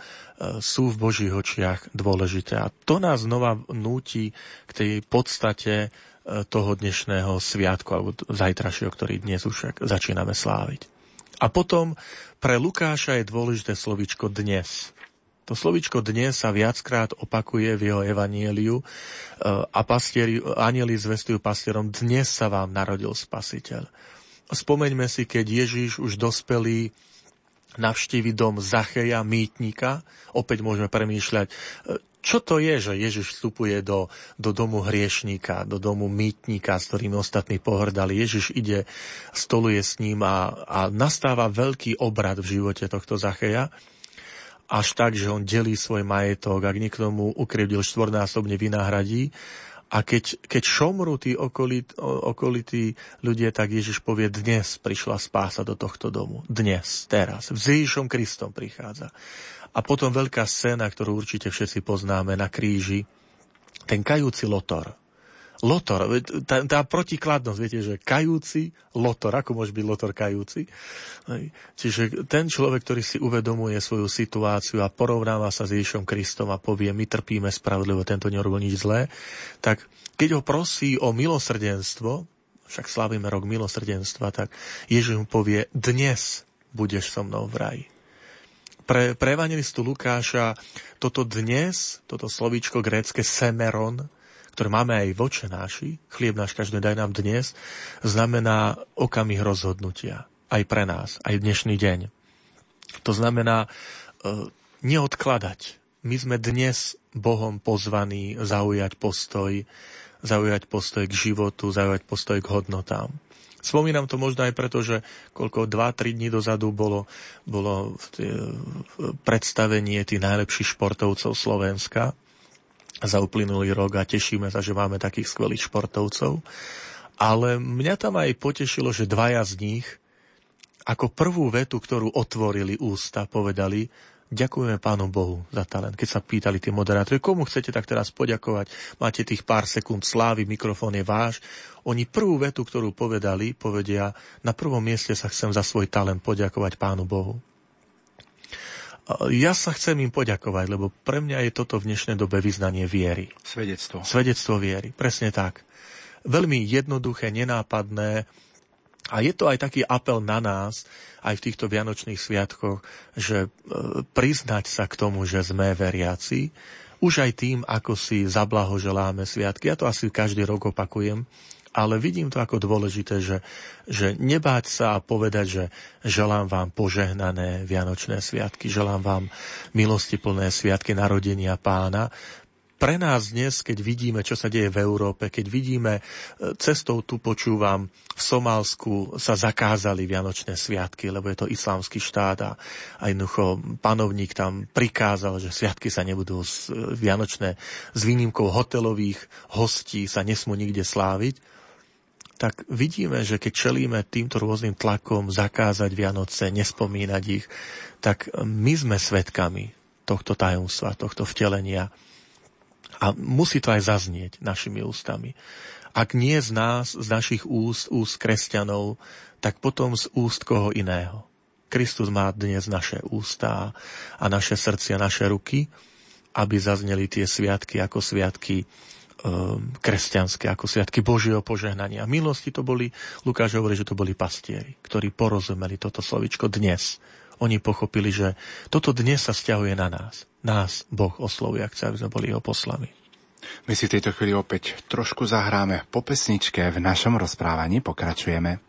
sú v Božích očiach dôležité. A to nás znova núti k tej podstate e, toho dnešného sviatku, alebo zajtrašieho, ktorý dnes už začíname sláviť. A potom pre Lukáša je dôležité slovičko dnes. To slovičko dnes sa viackrát opakuje v jeho evanieliu a pastieri, anjeli zvestujú pastierom, dnes sa vám narodil Spasiteľ. Spomeňme si, keď Ježiš už dospelý navštívi dom Zacheja, mýtnika. Opäť môžeme premýšľať, čo to je, že Ježiš vstupuje do, do domu hriešníka, do domu mýtnika, s ktorými ostatní pohrdali. Ježiš ide, stoluje s ním a, a nastáva veľký obrad v živote tohto Zacheja. Až tak, že on delí svoj majetok, ak niekomu ukrivdil, štvornásobne vynahradí. A keď, keď šomru tí okolit, okolití ľudia, tak Ježiš povie, dnes prišla spása do tohto domu. Dnes, teraz. S Ježišom Kristom prichádza. A potom veľká scéna, ktorú určite všetci poznáme na kríži. Ten kajúci lotor. Lotor, tá, tá protikladnosť, viete, že kajúci lotor, ako môže byť lotor kajúci? Čiže ten človek, ktorý si uvedomuje svoju situáciu a porovnáva sa s Ježišom Kristom a povie, my trpíme spravodlivo, tento neurobil nič zlé, tak keď ho prosí o milosrdenstvo, však slávime rok milosrdenstva, tak Ježiš mu povie, dnes budeš so mnou v raji. Pre, pre evangelistu Lukáša toto dnes, toto slovíčko grécke semeron, ktoré máme aj v Otče náši, chlieb náš každý daj nám dnes, znamená okamih rozhodnutia. Aj pre nás, aj dnešný deň. To znamená e, neodkladať. My sme dnes Bohom pozvaní zaujať postoj, zaujať postoj k životu, zaujať postoj k hodnotám. Spomínam to možno aj preto, že koľko dva tri dní dozadu bolo, bolo predstavenie tých najlepších športovcov Slovenska za uplynulý rok a tešíme sa, že máme takých skvelých športovcov. Ale mňa tam aj potešilo, že dvaja z nich ako prvú vetu, ktorú otvorili ústa, povedali, ďakujeme Pánu Bohu za talent. Keď sa pýtali tí moderátori, komu chcete tak teraz poďakovať, máte tých pár sekúnd slávy, mikrofón je váš. Oni prvú vetu, ktorú povedali, povedia, na prvom mieste sa chcem za svoj talent poďakovať Pánu Bohu. Ja sa chcem im poďakovať, lebo pre mňa je toto v dnešnej dobe vyznanie viery. Svedectvo. Svedectvo viery, presne tak. Veľmi jednoduché, nenápadné. A je to aj taký apel na nás, aj v týchto vianočných sviatkoch, že priznať sa k tomu, že sme veriaci, už aj tým, ako si zablahoželáme sviatky. Ja to asi každý rok opakujem, ale vidím to ako dôležité, že, že nebáť sa a povedať, že želám vám požehnané vianočné sviatky, želám vám milostiplné sviatky narodenia Pána, pre nás dnes, keď vidíme, čo sa deje v Európe, keď vidíme, cestou tu počúvam, v Somálsku sa zakázali vianočné sviatky, lebo je to islamský štát a jednoducho panovník tam prikázal, že sviatky sa nebudú vianočné s výnimkou hotelových hostí sa nesmú nikde sláviť, tak vidíme, že keď čelíme týmto rôznym tlakom zakázať Vianoce, nespomínať ich, tak my sme svedkami tohto tajomstva, tohto vtelenia. A musí to aj zaznieť našimi ústami. Ak nie z nás, z našich úst, úst kresťanov, tak potom z úst koho iného. Kristus má dnes naše ústa a naše srdcia, naše ruky, aby zazneli tie sviatky ako sviatky kresťanské, ako sviatky Božieho požehnania. V minulosti to boli, Lukáš hovorí, že to boli pastieri, ktorí porozumeli toto slovičko dnes. Oni pochopili, že toto dnes sa vzťahuje na nás. Nás Boh oslovuje, ak chce, aby sme boli jeho poslami. My si tejto chvíli opäť trošku zahráme po pesničke. V našom rozprávaní pokračujeme.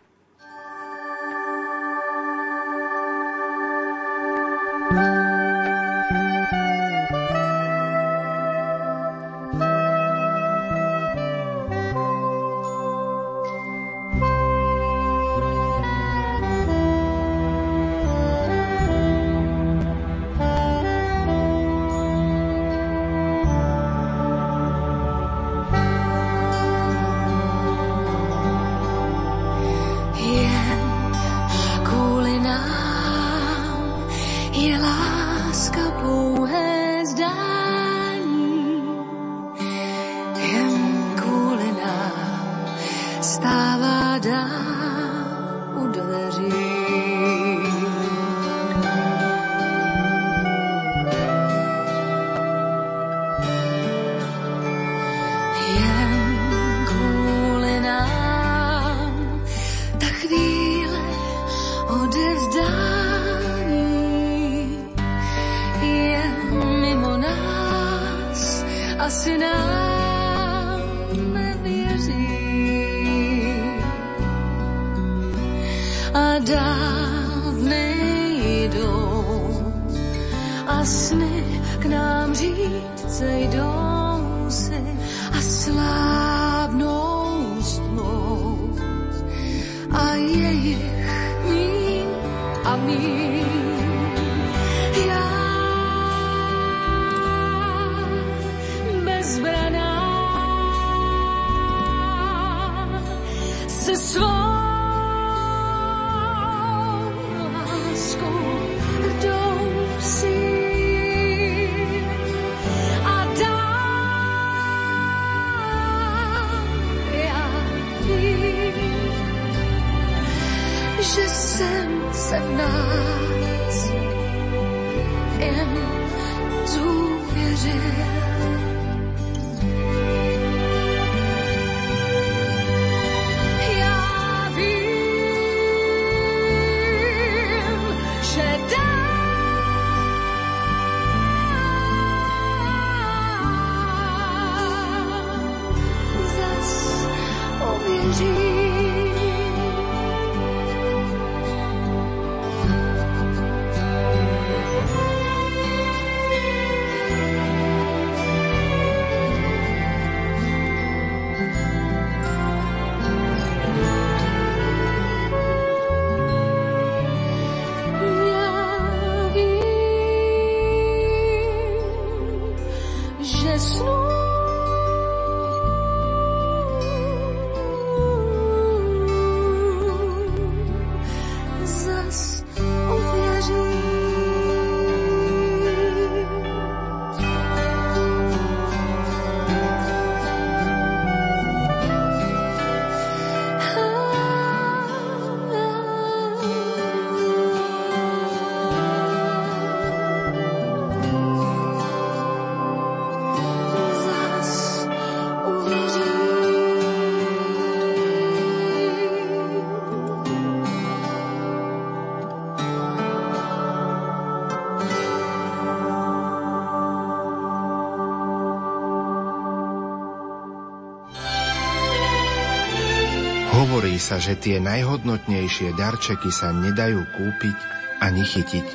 Hovorí sa, že tie najhodnotnejšie darčeky sa nedajú kúpiť ani chytiť.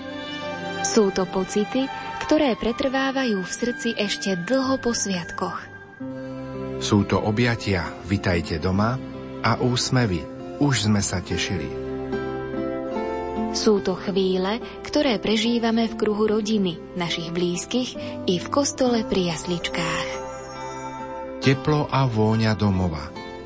Sú to pocity, ktoré pretrvávajú v srdci ešte dlho po sviatkoch. Sú to objatia vitajte doma a úsmevy už sme sa tešili. Sú to chvíle, ktoré prežívame v kruhu rodiny, našich blízkych i v kostole pri jasličkách. Teplo a vôňa domova,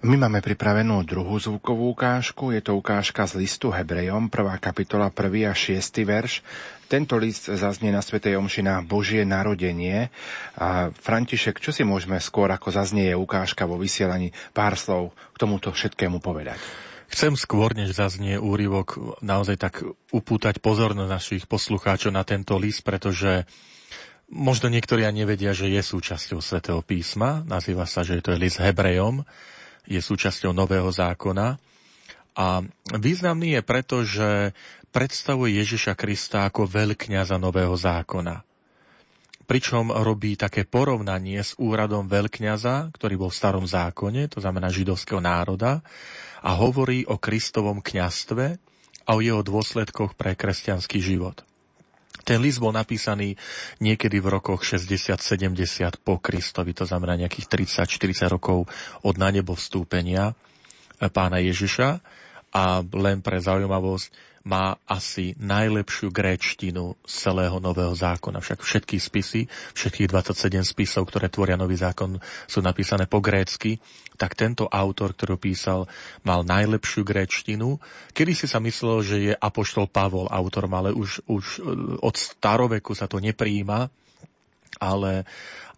My máme pripravenú druhú zvukovú ukážku. Je to ukážka z listu Hebrejom, prvá kapitola, prvý a šiesty verš. Tento list zaznie na svätej omši na Božie narodenie. A František, čo si môžeme skôr, ako zaznie ukážka vo vysielaní, pár slov k tomuto všetkému povedať? Chcem skôr, než zaznie úryvok, naozaj tak upútať pozornosť našich poslucháčov na tento list, pretože možno niektorí aj nevedia, že je súčasťou Svätého písma. Nazýva sa, že to je list Hebrejom, je súčasťou Nového zákona. A významný je preto, že predstavuje Ježiša Krista ako veľkňaza Nového zákona. Pričom robí také porovnanie s úradom veľkňaza, ktorý bol v starom zákone, to znamená židovského národa, a hovorí o Kristovom kňazstve a o jeho dôsledkoch pre kresťanský život. Ten list bol napísaný niekedy v rokoch šesťdesiat sedemdesiat po Kristovi, to znamená nejakých tridsať štyridsať rokov od nanebovstúpenia pána Ježiša, a len pre zaujímavosť, má asi najlepšiu gréčtinu z celého Nového zákona. Však všetky spisy, všetkých dvadsaťsedem spisov, ktoré tvoria Nový zákon, sú napísané po grécky, tak tento autor, ktorý písal, mal najlepšiu gréčtinu. Kedysi sa myslelo, že je apoštol Pavol autorom, ale už, už od staroveku sa to neprijíma, ale,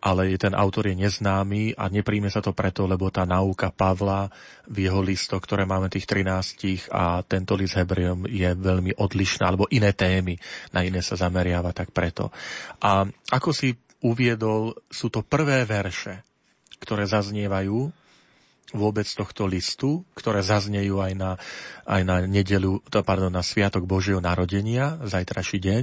ale ten autor je neznámy a nepríjme sa to preto, lebo tá náuka Pavla v jeho listoch, ktoré máme tých trinástich, a tento list Hebrejom je veľmi odlišná, alebo iné témy, na iné sa zameriava, tak preto. A ako si uviedol, sú to prvé verše, ktoré zaznievajú vôbec tohto listu, ktoré zaznejú aj na, aj na nedeľu, pardon, na Sviatok Božieho narodenia, zajtrajší deň.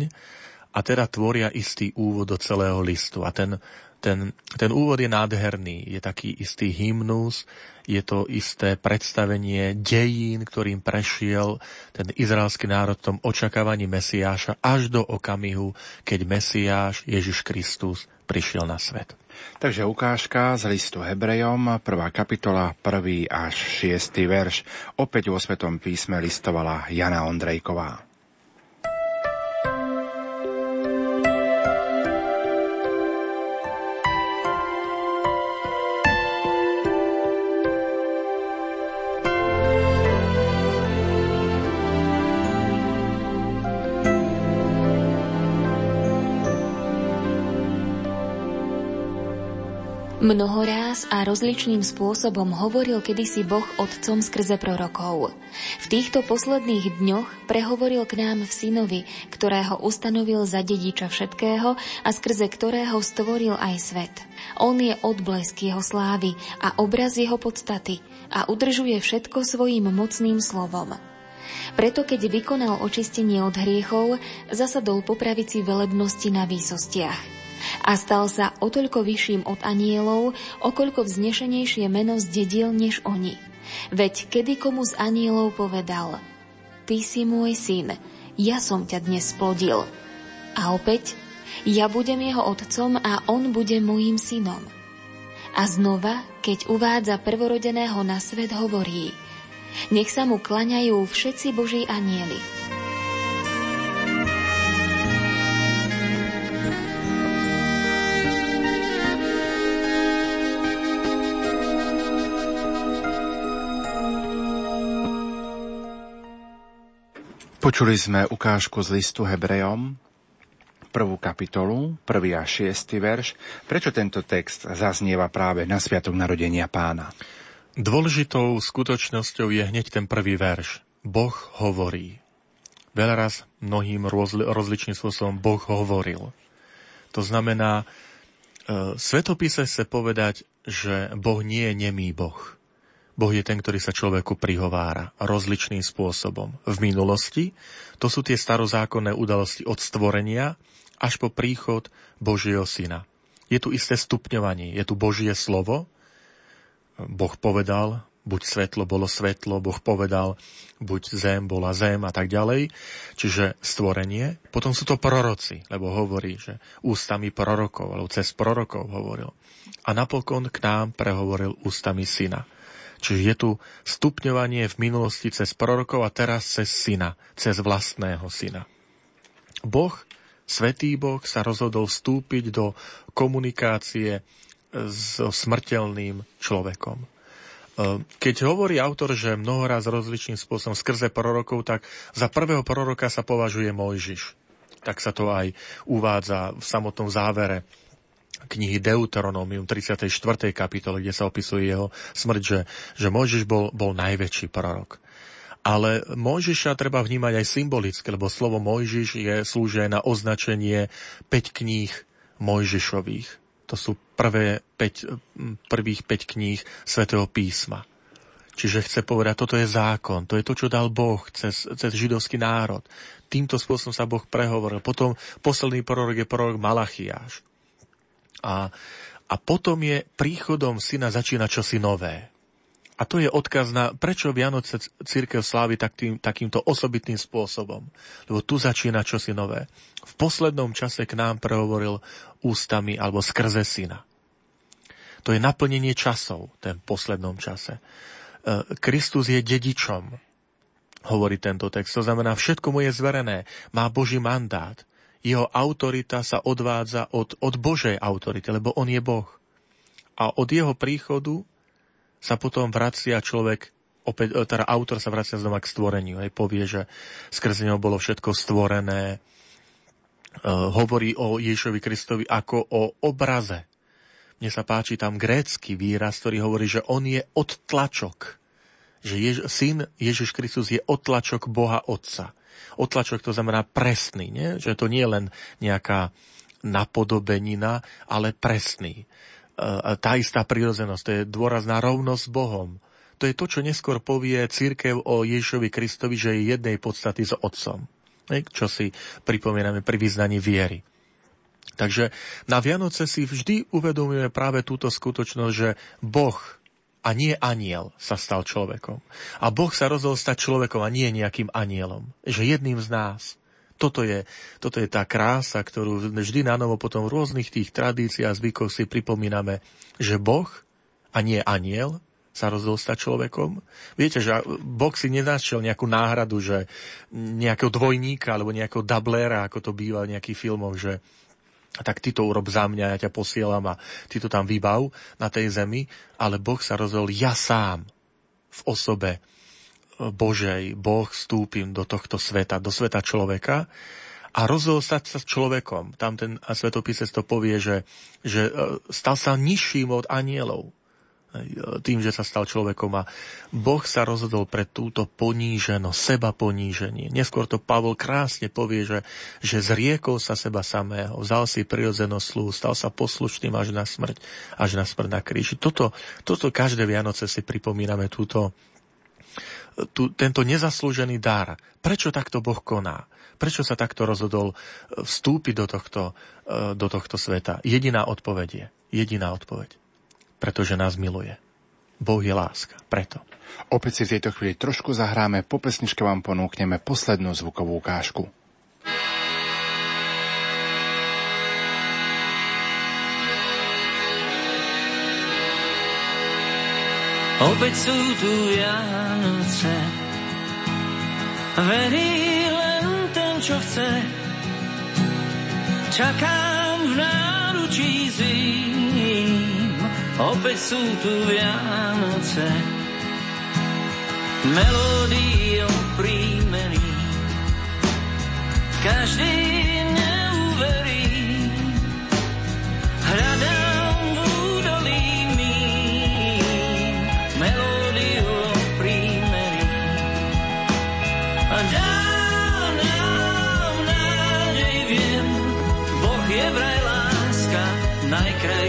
A teda tvoria istý úvod do celého listu. A ten, ten, ten úvod je nádherný. Je taký istý hymnus, je to isté predstavenie dejín, ktorým prešiel ten izraelský národ v tom očakávaní Mesiáša až do okamihu, keď Mesiáš, Ježiš Kristus, prišiel na svet. Takže ukážka z listu Hebrejom, prvá kapitola, prvý až šiestý verš. Opäť vo Svätom písme listovala Jana Ondrejková. Mnohoráz a rozličným spôsobom hovoril kedysi Boh otcom skrze prorokov. V týchto posledných dňoch prehovoril k nám v Synovi, ktorého ustanovil za dediča všetkého a skrze ktorého stvoril aj svet. On je odblesk jeho slávy a obraz jeho podstaty a udržuje všetko svojím mocným slovom. Preto, keď vykonal očistenie od hriechov, zasadol po pravici velebnosti na výsostiach. A stal sa o toľko vyšším od anielov, o koľko vznešenejšie meno zdedil než oni. Veď kedy komu z anielov povedal: Ty si môj syn, ja som ťa dnes splodil. A opäť: Ja budem jeho otcom a on bude môjim synom. A znova, keď uvádza prvorodeného na svet, hovorí: Nech sa mu klaňajú všetci Boží anieli. Počuli sme ukážku z listu Hebrejom, prvú kapitolu, prvý a šiestý verš. Prečo tento text zaznieva práve na Sviatok narodenia Pána? Dôležitou skutočnosťou je hneď ten prvý verš. Boh hovorí. Veľaraz mnohým rozli- rozličným spôsobom Boh hovoril. To znamená, V svetopise sa povedať, že Boh nie je nemý Boh. Boh je ten, ktorý sa človeku prihovára rozličným spôsobom. V minulosti to sú tie starozákonné udalosti od stvorenia až po príchod Božieho syna. Je tu isté stupňovanie, je tu Božie slovo. Boh povedal, buď svetlo, bolo svetlo, Boh povedal, buď zem, bola zem a tak ďalej. Čiže stvorenie. Potom sú to proroci, lebo hovorí, že ústami prorokov, alebo cez prorokov hovoril. A napokon k nám prehovoril ústami syna. Čiže je tu stupňovanie v minulosti cez prorokov a teraz cez syna, cez vlastného syna. Boh, svätý Boh, sa rozhodol vstúpiť do komunikácie so smrteľným človekom. Keď hovorí autor, že mnohoraz rozličným spôsobom skrze prorokov, tak za prvého proroka sa považuje Mojžiš. Tak sa to aj uvádza v samotnom závere knihy Deuteronomium tridsiatej štvrtej kapitole, kde sa opisuje jeho smrť, že, že Mojžiš bol, bol najväčší prorok. Ale Mojžiša treba vnímať aj symbolicky, lebo slovo Mojžiš je slúži na označenie päť kníh Mojžišových. To sú prvé päť, prvých päť kníh Svätého písma. Čiže chce povedať, toto je zákon, to je to, čo dal Boh cez, cez židovský národ. Týmto spôsobom sa Boh prehovoril. Potom posledný prorok je prorok Malachiáš. A, a potom je príchodom syna začína čosi nové. A to je odkaz na, prečo Vianoce cirkev slávi tak tým, takýmto osobitným spôsobom. Lebo tu začína čosi nové. V poslednom čase k nám prehovoril ústami alebo skrze syna. To je naplnenie časov, ten v poslednom čase. Kristus je dedičom, hovorí tento text. To znamená, všetko mu je zverené, má Boží mandát. Jeho autorita sa odvádza od, od Božej autority, lebo on je Boh. A od jeho príchodu sa potom vracia človek, opäť, teda autor sa vracia znova k stvoreniu. Hej, povie, že skrz neho bolo všetko stvorené. E, hovorí o Ježišovi Kristovi ako o obraze. Mne sa páči tam grécky výraz, ktorý hovorí, že on je odtlačok. Že Jež, syn Ježiš Kristus je odtlačok Boha Otca. Otlačok to znamená presný, nie? Že to nie je len nejaká napodobenina, ale presný. E, tá istá prírodzenosť, to je dôrazná rovnosť s Bohom. To je to, čo neskôr povie cirkev o Ježišovi Kristovi, že je jednej podstaty s Otcom. E, čo si pripomíname pri vyznaní viery. Takže na Vianoce si vždy uvedomujeme práve túto skutočnosť, že Boh a nie anjel sa stal človekom. A Boh sa rozhodol stať človekom a nie nejakým anjelom. Že jedným z nás. Toto je, toto je tá krása, ktorú vždy na novo potom v rôznych tých tradíciách a zvykoch si pripomíname, že Boh a nie anjel sa rozhodol stať človekom. Viete, že Boh si nenašiel nejakú náhradu, že nejakého dvojníka alebo nejakého dublera, ako to býva v nejakých filmoch, že tak ty to urob za mňa, ja ťa posielam a ty to tam vybav na tej zemi. Ale Boh sa rozhodol, ja sám v osobe Božej, Boh vstúpim do tohto sveta, do sveta človeka a rozhodol stať sa človekom. Tam ten svetopisec to povie, že, že stal sa nižším od anjelov tým, že sa stal človekom. A Boh sa rozhodol pre túto poníženo, seba poníženie. Neskôr to Pavol krásne povie, že, že zriekol sa seba samého, vzal si prirodzenosť slúhu, stal sa poslušným až na smrť, až na smrť na kríži. Toto, toto každé Vianoce si pripomíname túto, tú, tento nezaslúžený dar. Prečo takto Boh koná? Prečo sa takto rozhodol vstúpiť do tohto, do tohto sveta? Jediná odpoveď je, jediná odpoveď. Pretože nás miluje. Boh je láska, preto. Opäť si v tejto chvíli trošku zahráme, po pesničke vám ponúkneme poslednú zvukovú ukážku. Opäť sú tu Vianoce, verí len ten, čo chce. Čakám v náručí zím. Opäť sú tu Vianoce, melódie o prímení. Každý neuverí, hľadám v údolí mým melódiu o prímení. A dá nám nádej, viem, Boh je vraj láska najkrajšia.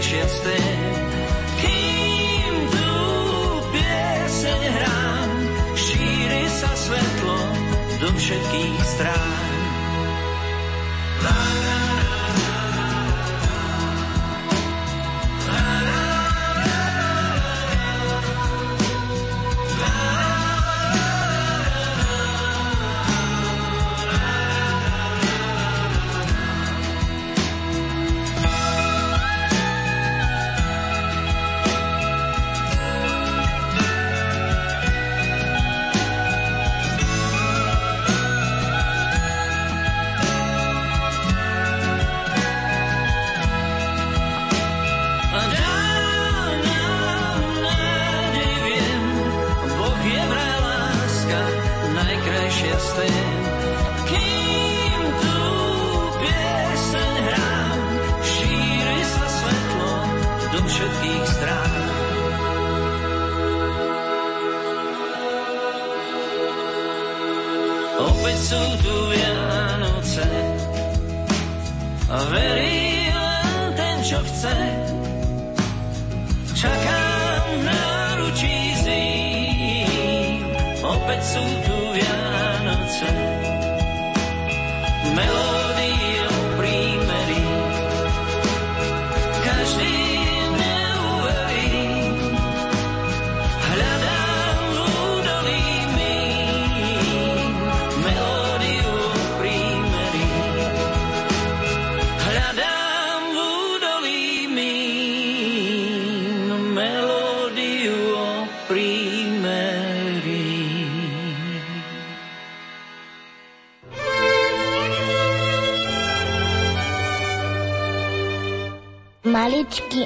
Maličký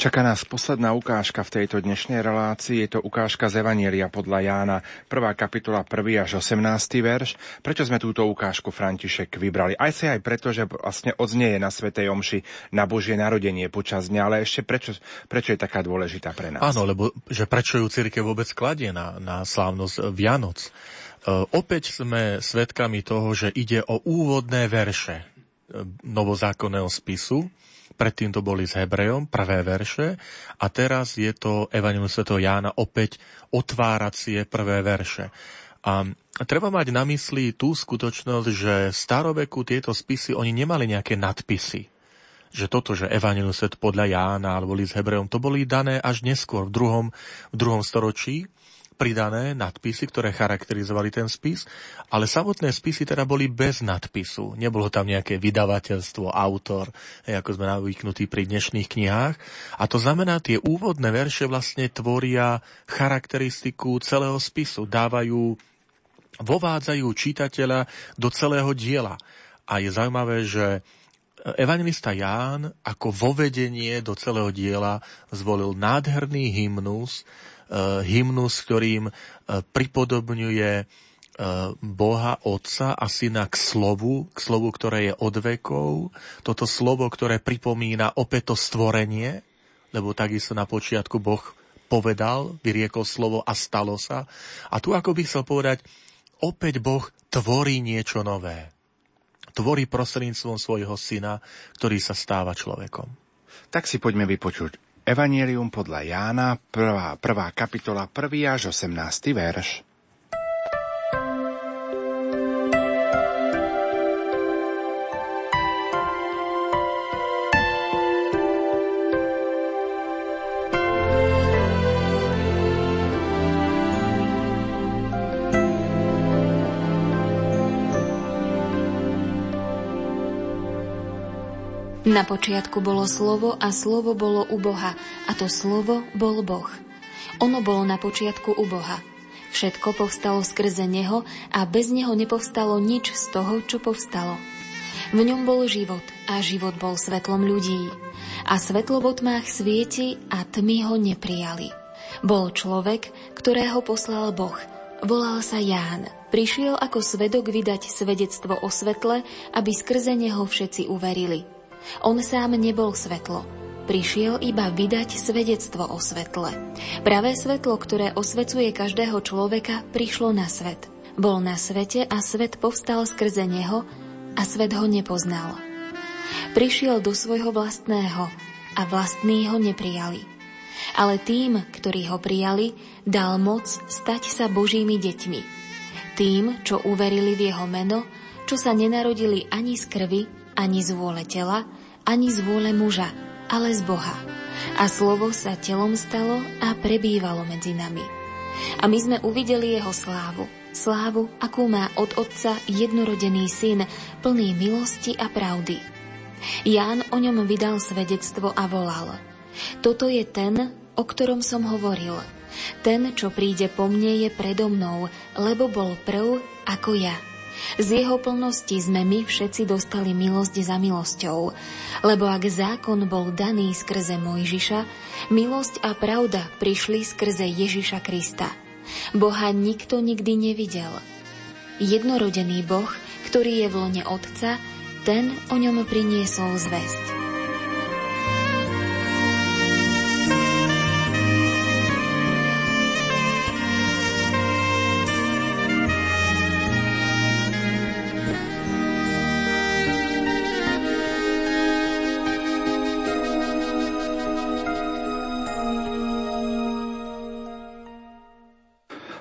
Čaká nás posledná ukážka v tejto dnešnej relácii. Je to ukážka z Evanjelia podľa Jána, prvá kapitola, prvý až osemnásty verš. Prečo sme túto ukážku, František, vybrali? Aj si aj preto, že vlastne odznieje na svätej omši na Božie narodenie počas dňa, ale ešte prečo, prečo je taká dôležitá pre nás? Áno, lebo že prečo ju cirkev vôbec kladie na, na slávnosť Vianoc? E, opäť sme svedkami toho, že ide o úvodné verše novozákonného spisu. Predtým to boli s Hebrejom, prvé verše, a teraz je to Evanjelium svätého Jána, opäť otváracie prvé verše. A treba mať na mysli tú skutočnosť, že v staroveku tieto spisy, oni nemali nejaké nadpisy. Že toto, že Evanjelium svätého podľa Jána alebo list Hebrejom, to boli dané až neskôr, v druhom, v druhom storočí, pridané nadpisy, ktoré charakterizovali ten spis, ale samotné spisy teda boli bez nadpisu. Nebolo tam nejaké vydavateľstvo, autor, ako sme navyknutí pri dnešných knihách. A to znamená, tie úvodné verše vlastne tvoria charakteristiku celého spisu, dávajú, vovádzajú čitateľa do celého diela. A je zaujímavé, že evanjelista Ján ako vovedenie do celého diela zvolil nádherný hymnus, hymnus, ktorým pripodobňuje Boha Otca a Syna k slovu, k slovu, ktoré je od vekov. Toto slovo, ktoré pripomína opäť to stvorenie, lebo takisto na počiatku Boh povedal, vyriekol slovo a stalo sa. A tu ako by chcel povedať, opäť Boh tvorí niečo nové. Tvorí prostredníctvom svojho Syna, ktorý sa stáva človekom. Tak si poďme vypočuť Evanjelium podľa Jána, prvá, prvá kapitola, prvý až osemnásty verš. Na počiatku bolo slovo a slovo bolo u Boha, a to slovo bol Boh. Ono bolo na počiatku u Boha. Všetko povstalo skrze neho a bez neho nepovstalo nič z toho, čo povstalo. V ňom bol život a život bol svetlom ľudí. A svetlo vo tmách svieti a tmy ho neprijali. Bol človek, ktorého poslal Boh. Volal sa Ján. prišiel ako svedok vydať svedectvo o svetle, aby skrze neho všetci uverili. On sám nebol svetlo. Prišiel iba vydať svedectvo o svetle. Pravé svetlo, ktoré osvecuje každého človeka, prišlo na svet. Bol na svete a svet povstal skrze neho a svet ho nepoznal. Prišiel do svojho vlastného a vlastní ho neprijali. Ale tým, ktorí ho prijali, dal moc stať sa Božími deťmi. Tým, čo uverili v jeho meno, čo sa nenarodili ani z krvi, ani z vôle tela, ani z vôle muža, ale z Boha. A slovo sa telom stalo a prebývalo medzi nami. A my sme uvideli jeho slávu. Slávu, akú má od Otca jednorodený Syn, plný milosti a pravdy. Ján o ňom vydal svedectvo a volal: Toto je ten, o ktorom som hovoril. Ten, čo príde po mne, je predo mnou, lebo bol prv ako ja. Z jeho plnosti sme my všetci dostali milosť za milosťou, lebo ak zákon bol daný skrze Mojžiša, milosť a pravda prišli skrze Ježiša Krista. Boha nikto nikdy nevidel. Jednorodený Boh, ktorý je v lone Otca, ten o ňom priniesol zvesť.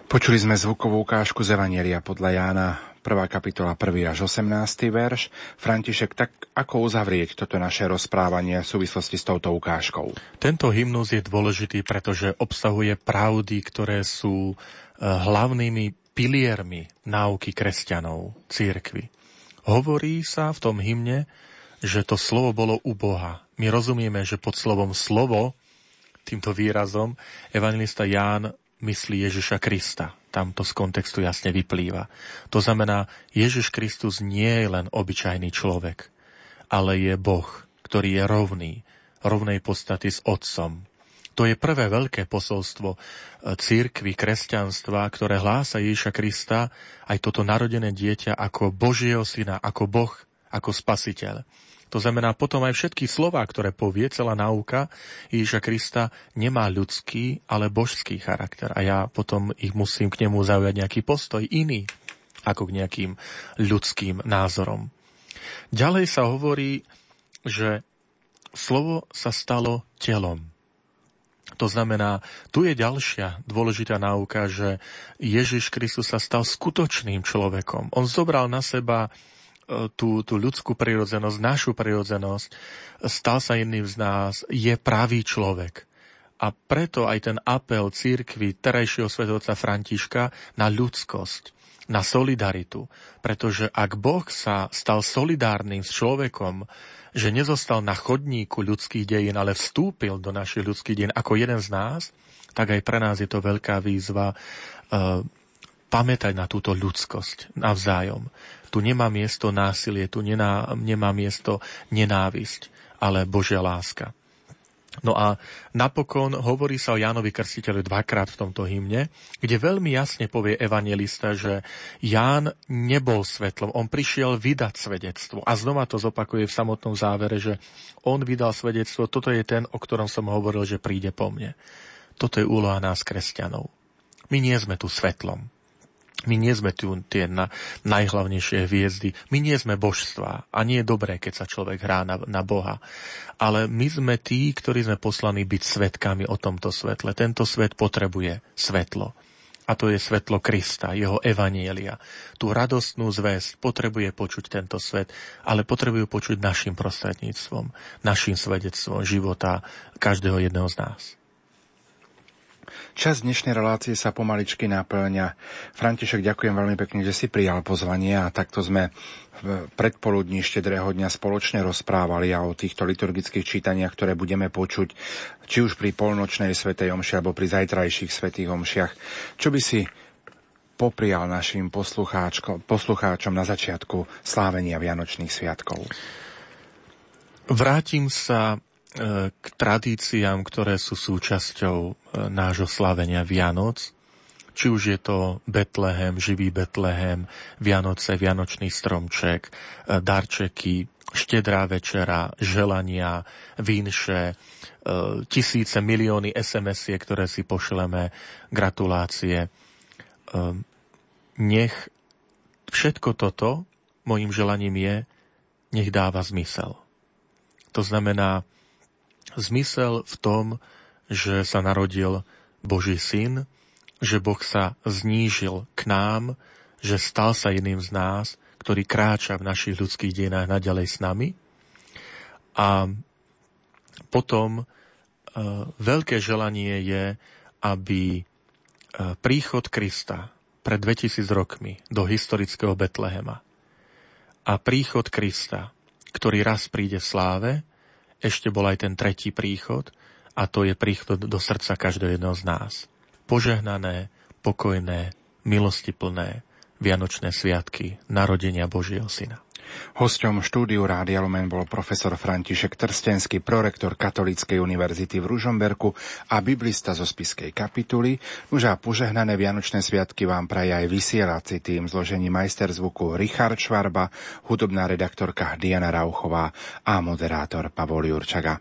Počuli sme zvukovú ukážku z Evanjelia podľa Jána, prvá kapitola, prvý až osemnásty verš. František, tak ako uzavrieť toto naše rozprávanie v súvislosti s touto ukážkou? Tento hymnus je dôležitý, pretože obsahuje pravdy, ktoré sú hlavnými piliermi náuky kresťanov, cirkvi. Hovorí sa v tom hymne, že to slovo bolo u Boha. My rozumieme, že pod slovom slovo, týmto výrazom, evanjelista Ján myslí Ježiša Krista. Tamto z kontextu jasne vyplýva. To znamená, Ježiš Kristus nie je len obyčajný človek, ale je Boh, ktorý je rovný, rovnej podstaty s Otcom. To je prvé veľké posolstvo cirkvi, kresťanstva, ktoré hlása Ježiša Krista, aj toto narodené dieťa ako Božieho syna, ako Boh, ako spasiteľ. To znamená, potom aj všetky slová, ktoré povie celá náuka Ježiša Krista, nemá ľudský, ale božský charakter. A ja potom ich musím k nemu zaujať nejaký postoj iný, ako k nejakým ľudským názorom. Ďalej sa hovorí, že slovo sa stalo telom. To znamená, tu je ďalšia dôležitá náuka, že Ježiš Kristus sa stal skutočným človekom. On zobral na seba Tú, tú ľudskú prirodzenosť, našu prirodzenosť, stal sa jedným z nás, je pravý človek. A preto aj ten apel cirkvi terajšieho svätého otca Františka na ľudskosť, na solidaritu. Pretože ak Boh sa stal solidárnym s človekom, že nezostal na chodníku ľudských dejín, ale vstúpil do našich ľudských dejín ako jeden z nás, tak aj pre nás je to veľká výzva uh, pamätať na túto ľudskosť navzájom. Tu nemá miesto násilie, tu nená, nemá miesto nenávisť, ale Božia láska. No a napokon hovorí sa o Jánovi Krstiteľovi dvakrát v tomto hymne, kde veľmi jasne povie evanjelista, že Ján nebol svetlom, on prišiel vydať svedectvo. A znova to zopakuje v samotnom závere, že on vydal svedectvo, toto je ten, o ktorom som hovoril, že príde po mne. Toto je úloha nás, kresťanov. My nie sme tu svetlom. My nie sme tu tie na, najhlavnejšie hviezdy. My nie sme božstvá. A nie je dobré, keď sa človek hrá na, na Boha. Ale my sme tí, ktorí sme poslaní byť svedkami o tomto svetle. Tento svet potrebuje svetlo. A to je svetlo Krista, jeho evanielia. Tú radostnú zvesť potrebuje počuť tento svet, ale potrebujú počuť našim prostredníctvom, našim svedectvom života každého jedného z nás. Čas dnešnej relácie sa pomaličky naplňa. František, ďakujem veľmi pekne, že si prijal pozvanie a takto sme v predpoludní štedrého dňa spoločne rozprávali a o týchto liturgických čítaniach, ktoré budeme počuť, či už pri polnočnej svätej omši alebo pri zajtrajších svätých omšiach. Čo by si poprial našim poslucháčom na začiatku slávenia Vianočných sviatkov? Vrátim sa k tradíciám, ktoré sú súčasťou nášho slavenia Vianoc, Či už je to Betlehem, živý Betlehem, Vianoce, Vianočný stromček, darčeky, Štedrá večera, želania, vinše, tisíce, milióny es em esiek, ktoré si pošleme, gratulácie. Nech všetko toto, mojím želaním je, nech dáva zmysel. To znamená zmysel v tom, že sa narodil Boží syn, že Boh sa znížil k nám, že stal sa jedným z nás, ktorý kráča v našich ľudských dejinách naďalej s nami. A potom e, veľké želanie je, aby e, príchod Krista pred dvetisíc rokmi do historického Betlehema a príchod Krista, ktorý raz príde v sláve, ešte bol aj ten tretí príchod, a to je príchod do srdca každého jedného z nás. Požehnané, pokojné, milostiplné Vianočné sviatky narodenia Božieho syna. Hosťom štúdiu Rádia Lumen bol profesor František Trstenský, prorektor Katolíckej univerzity v Ružomberku a biblista zo Spišskej kapituly. Už a požehnané Vianočné sviatky vám praje aj vysielací tým zložení majster zvuku Richard Švarba, hudobná redaktorka Diana Rauchová a moderátor Pavol Jurčaga.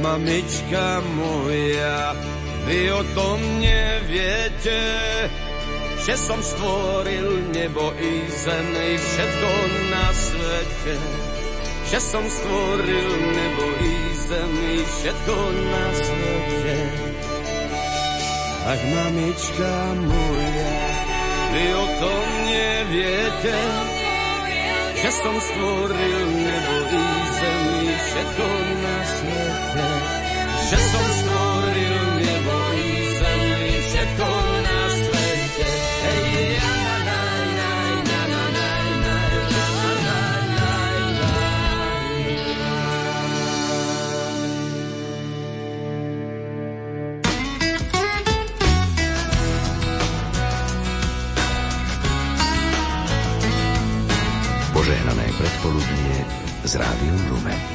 Mamička moja, vy o tom neviete, že som stvoril nebo i zem i všetko na svete. Že som stvoril nebo i zem i všetko na svete. Ach, mamička moja, vy o tom neviete, že som stvoril nebo i zem i všetko na svete. Že som stvoril nebo i zem i všetko na svete. Hej, ja, na, na, na, na, na, na, na, na, na, na. Požehnané predpoludnie z Rádiom Lumen.